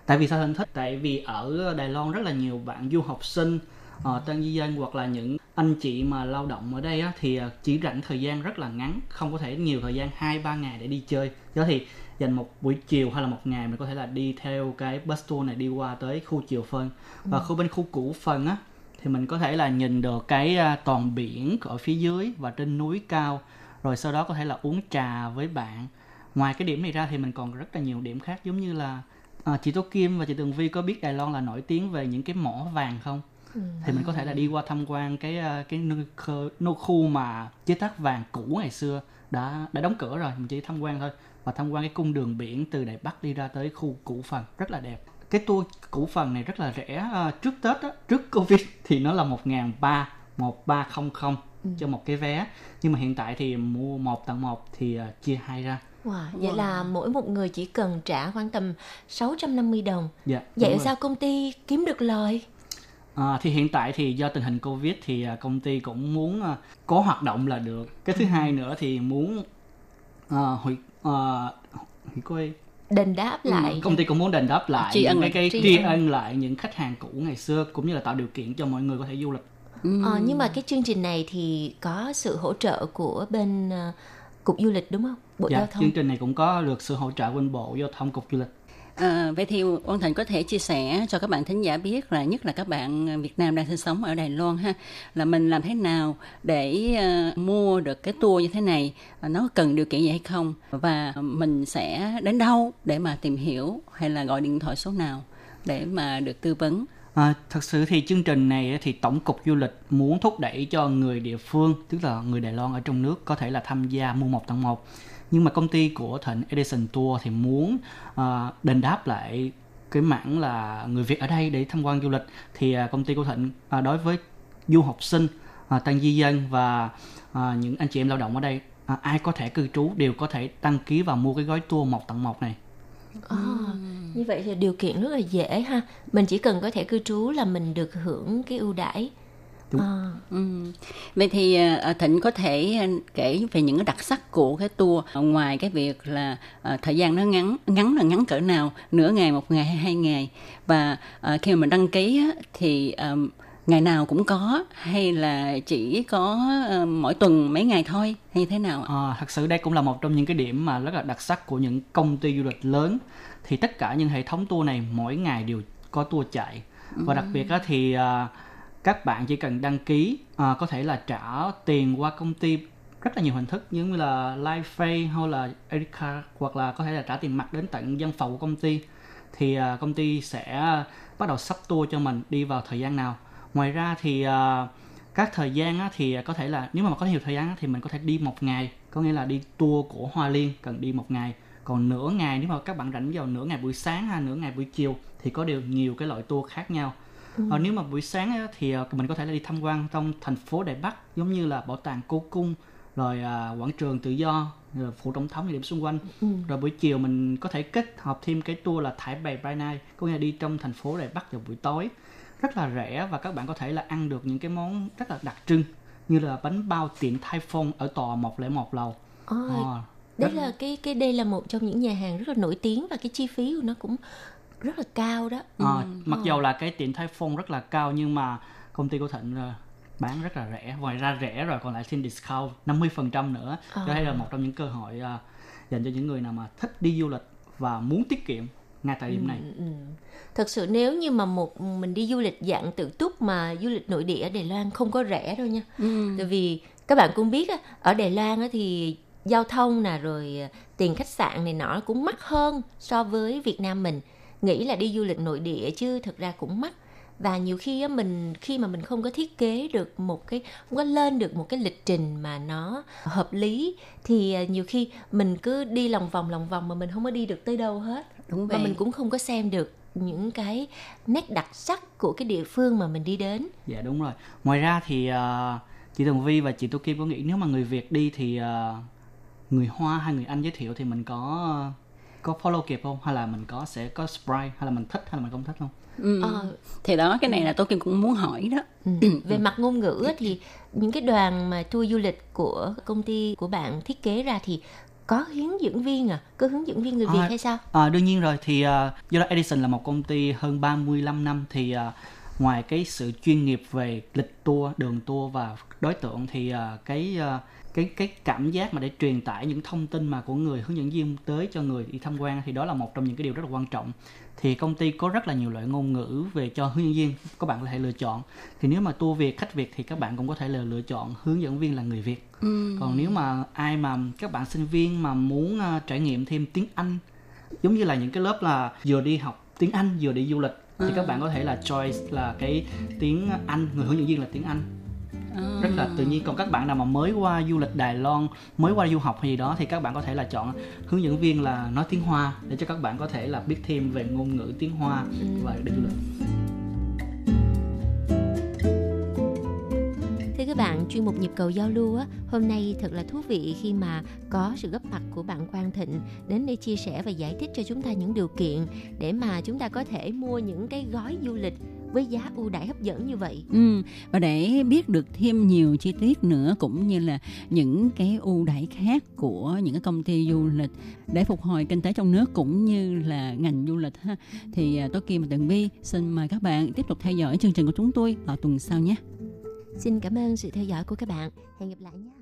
tại vì sao Thịnh thích? Tại vì ở Đài Loan rất là nhiều bạn du học sinh, uh, tân di dân hoặc là những anh chị mà lao động ở đây uh, thì uh, chỉ rảnh thời gian rất là ngắn, không có thể nhiều thời gian hai ba ngày để đi chơi. Đó thì dành một buổi chiều hay là một ngày mình có thể là đi theo cái bus tour này đi qua tới khu Triều Phân. Và ừ. khu bên khu Củ Phần á, uh, thì mình có thể là nhìn được cái toàn biển ở phía dưới và trên núi cao. Rồi sau đó có thể là uống trà với bạn. Ngoài cái điểm này ra thì mình còn rất là nhiều điểm khác. Giống như là à, chị Tố Kim và chị Tường Vi có biết Đài Loan là nổi tiếng về những cái mỏ vàng không? Ừ. Thì mình có thể là đi qua tham quan cái cái nô khu mà chế tác vàng cũ ngày xưa. Đã, đã đóng cửa rồi, mình chỉ tham quan thôi. Và tham quan cái cung đường biển từ Đài Bắc đi ra tới khu Củ Phần, rất là đẹp. Cái tour Củ Phần này rất là rẻ. À, trước Tết, á, trước Covid thì nó là một nghìn ba trăm, một nghìn ba trăm ừ. cho một cái vé. Nhưng mà hiện tại thì mua một tặng một thì uh, chia hai ra. Wow, vậy wow. là mỗi một người chỉ cần trả khoảng tầm sáu trăm năm mươi đồng. Dạ, vậy sao công ty kiếm được lời? À, thì hiện tại thì do tình hình Covid thì uh, công ty cũng muốn uh, có hoạt động là được. Cái thứ ừ. hai nữa thì muốn uh, hủy, uh, hủy quê... đền đáp lại. Ừ, công ty cũng muốn đền đáp lại tri ân cái tri ân lại những khách hàng cũ ngày xưa, cũng như là tạo điều kiện cho mọi người có thể du lịch. Ừ. Ờ, nhưng mà cái chương trình này thì có sự hỗ trợ của bên uh, Cục Du lịch đúng không? Bộ dạ, Giao thông. Chương trình này cũng có được sự hỗ trợ bên Bộ Giao thông, Cục Du lịch. À, vậy thì Quang Thịnh có thể chia sẻ cho các bạn thính giả biết là nhất là các bạn Việt Nam đang sinh sống ở Đài Loan ha, là mình làm thế nào để uh, mua được cái tour như thế này, nó cần điều kiện gì hay không, và mình sẽ đến đâu để mà tìm hiểu hay là gọi điện thoại số nào để mà được tư vấn. À, thật sự thì chương trình này thì Tổng cục Du lịch muốn thúc đẩy cho người địa phương, tức là người Đài Loan ở trong nước có thể là tham gia mua một tặng một. Nhưng mà công ty của Thịnh Edison Tour thì muốn uh, đền đáp lại cái mảng là người Việt ở đây để tham quan du lịch, thì công ty của Thịnh à, đối với du học sinh, à, tăng di dân và à, những anh chị em lao động ở đây, à, ai có thẻ cư trú đều có thể đăng ký và mua cái gói tour một tặng một này. À, như vậy thì điều kiện rất là dễ ha, mình chỉ cần có thẻ cư trú là mình được hưởng cái ưu đãi. À. Ừ. Vậy thì Thịnh có thể kể về những cái đặc sắc của cái tour, ngoài cái việc là thời gian nó ngắn, ngắn là ngắn cỡ nào, nửa ngày, một ngày hay hai ngày, và khi mà mình đăng ký thì ngày nào cũng có hay là chỉ có mỗi tuần mấy ngày thôi hay thế nào? À, thật sự đây cũng là một trong những cái điểm mà rất là đặc sắc của những công ty du lịch lớn, thì tất cả những hệ thống tour này mỗi ngày đều có tour chạy, và đặc biệt thì các bạn chỉ cần đăng ký, à, có thể là trả tiền qua công ty rất là nhiều hình thức, như là live pay hay là Erica, hoặc là có thể là trả tiền mặt đến tận văn phòng của công ty, thì à, công ty sẽ bắt đầu sắp tour cho mình đi vào thời gian nào. Ngoài ra thì à, các thời gian á, thì có thể là nếu mà có nhiều thời gian á, thì mình có thể đi một ngày, có nghĩa là đi tour của Hoa Liên cần đi một ngày, còn nửa ngày nếu mà các bạn rảnh vào nửa ngày buổi sáng hay nửa ngày buổi chiều thì có đều nhiều cái loại tour khác nhau. Ừ. Ờ, nếu mà buổi sáng ấy, thì mình có thể là đi tham quan trong thành phố Đài Bắc, giống như là bảo tàng Cố Cung, rồi à, quảng trường Tự Do, rồi phủ Tổng thống, những điểm xung quanh. Ừ. Rồi buổi chiều mình có thể kết hợp thêm cái tour là Thái Bày By Night, có nghĩa là đi trong thành phố Đài Bắc vào buổi tối, rất là rẻ, và các bạn có thể là ăn được những cái món rất là đặc trưng như là bánh bao tiệm Thái Phong ở tòa một không một lầu. Ôi. Ờ, đấy rất... là cái cái đây là một trong những nhà hàng rất là nổi tiếng và cái chi phí của nó cũng rất là cao đó. À, ừ. Mặc dù là cái tiệm Thái Phong rất là cao, nhưng mà công ty của Thịnh bán rất là rẻ. Ngoài ra rẻ rồi còn lại thêm discount năm mươi phần trăm nữa. à. Đây là một trong những cơ hội uh, dành cho những người nào mà thích đi du lịch và muốn tiết kiệm ngay tại điểm ừ, này. ừ. Thật sự nếu như mà một mình đi du lịch dạng tự túc mà du lịch nội địa ở Đài Loan không có rẻ đâu nha. ừ. Tại vì các bạn cũng biết ở Đài Loan thì giao thông nè, rồi tiền khách sạn này nọ cũng mắc hơn so với Việt Nam mình. Nghĩ là đi du lịch nội địa chứ thực ra cũng mắc, và nhiều khi á, mình khi mà mình không có thiết kế được một cái, không có lên được một cái lịch trình mà nó hợp lý, thì nhiều khi mình cứ đi lòng vòng lòng vòng mà mình không có đi được tới đâu hết. Đúng vậy. Và mình cũng không có xem được những cái nét đặc sắc của cái địa phương mà mình đi đến. Dạ đúng rồi. Ngoài ra thì uh, chị Tường Vi và chị Tô Kim có nghĩ nếu mà người Việt đi thì uh, người Hoa hay người Anh giới thiệu thì mình có uh... có follow kịp không, hay là mình có sẽ có surprise, hay là mình thích hay là mình không thích không? Ừ. Ờ. Thì đó, cái này là tôi cũng muốn hỏi đó. Ừ. Về mặt ngôn ngữ thì những cái đoàn mà tour du lịch của công ty của bạn thiết kế ra thì có hướng dẫn viên à? Có hướng dẫn viên người Việt à, hay sao? À, đương nhiên rồi. Thì uh, do đó Edison là một công ty hơn ba mươi lăm năm, thì uh, ngoài cái sự chuyên nghiệp về lịch tour, đường tour và đối tượng, thì uh, cái uh, cái cái cảm giác mà để truyền tải những thông tin mà của người hướng dẫn viên tới cho người đi tham quan, thì đó là một trong những cái điều rất là quan trọng. Thì công ty có rất là nhiều loại ngôn ngữ về cho hướng dẫn viên, các bạn có thể lựa chọn. Thì nếu mà tour Việt, khách Việt thì các bạn cũng có thể là lựa chọn hướng dẫn viên là người Việt. Ừ. Còn nếu mà ai mà các bạn sinh viên mà muốn uh, trải nghiệm thêm tiếng Anh, giống như là những cái lớp là vừa đi học tiếng Anh vừa đi du lịch, à. thì các bạn có thể là choice là cái tiếng Anh, người hướng dẫn viên là tiếng Anh. Rất là tự nhiên. Còn các bạn nào mà mới qua du lịch Đài Loan, mới qua du học hay gì đó, thì các bạn có thể là chọn hướng dẫn viên là nói tiếng Hoa, để cho các bạn có thể là biết thêm về ngôn ngữ tiếng Hoa và đi du lịch. Thưa các bạn, chuyên mục Nhịp cầu giao lưu á, hôm nay thật là thú vị khi mà có sự góp mặt của bạn Quang Thịnh đến để chia sẻ và giải thích cho chúng ta những điều kiện để mà chúng ta có thể mua những cái gói du lịch với giá ưu đãi hấp dẫn như vậy. Ừ, và để biết được thêm nhiều chi tiết nữa, cũng như là những cái ưu đãi khác của những cái công ty du lịch để phục hồi kinh tế trong nước cũng như là ngành du lịch ha, thì Tố Kim và Tường Vi xin mời các bạn tiếp tục theo dõi chương trình của chúng tôi vào tuần sau nhé. Xin cảm ơn sự theo dõi của các bạn. Hẹn gặp lại nhé.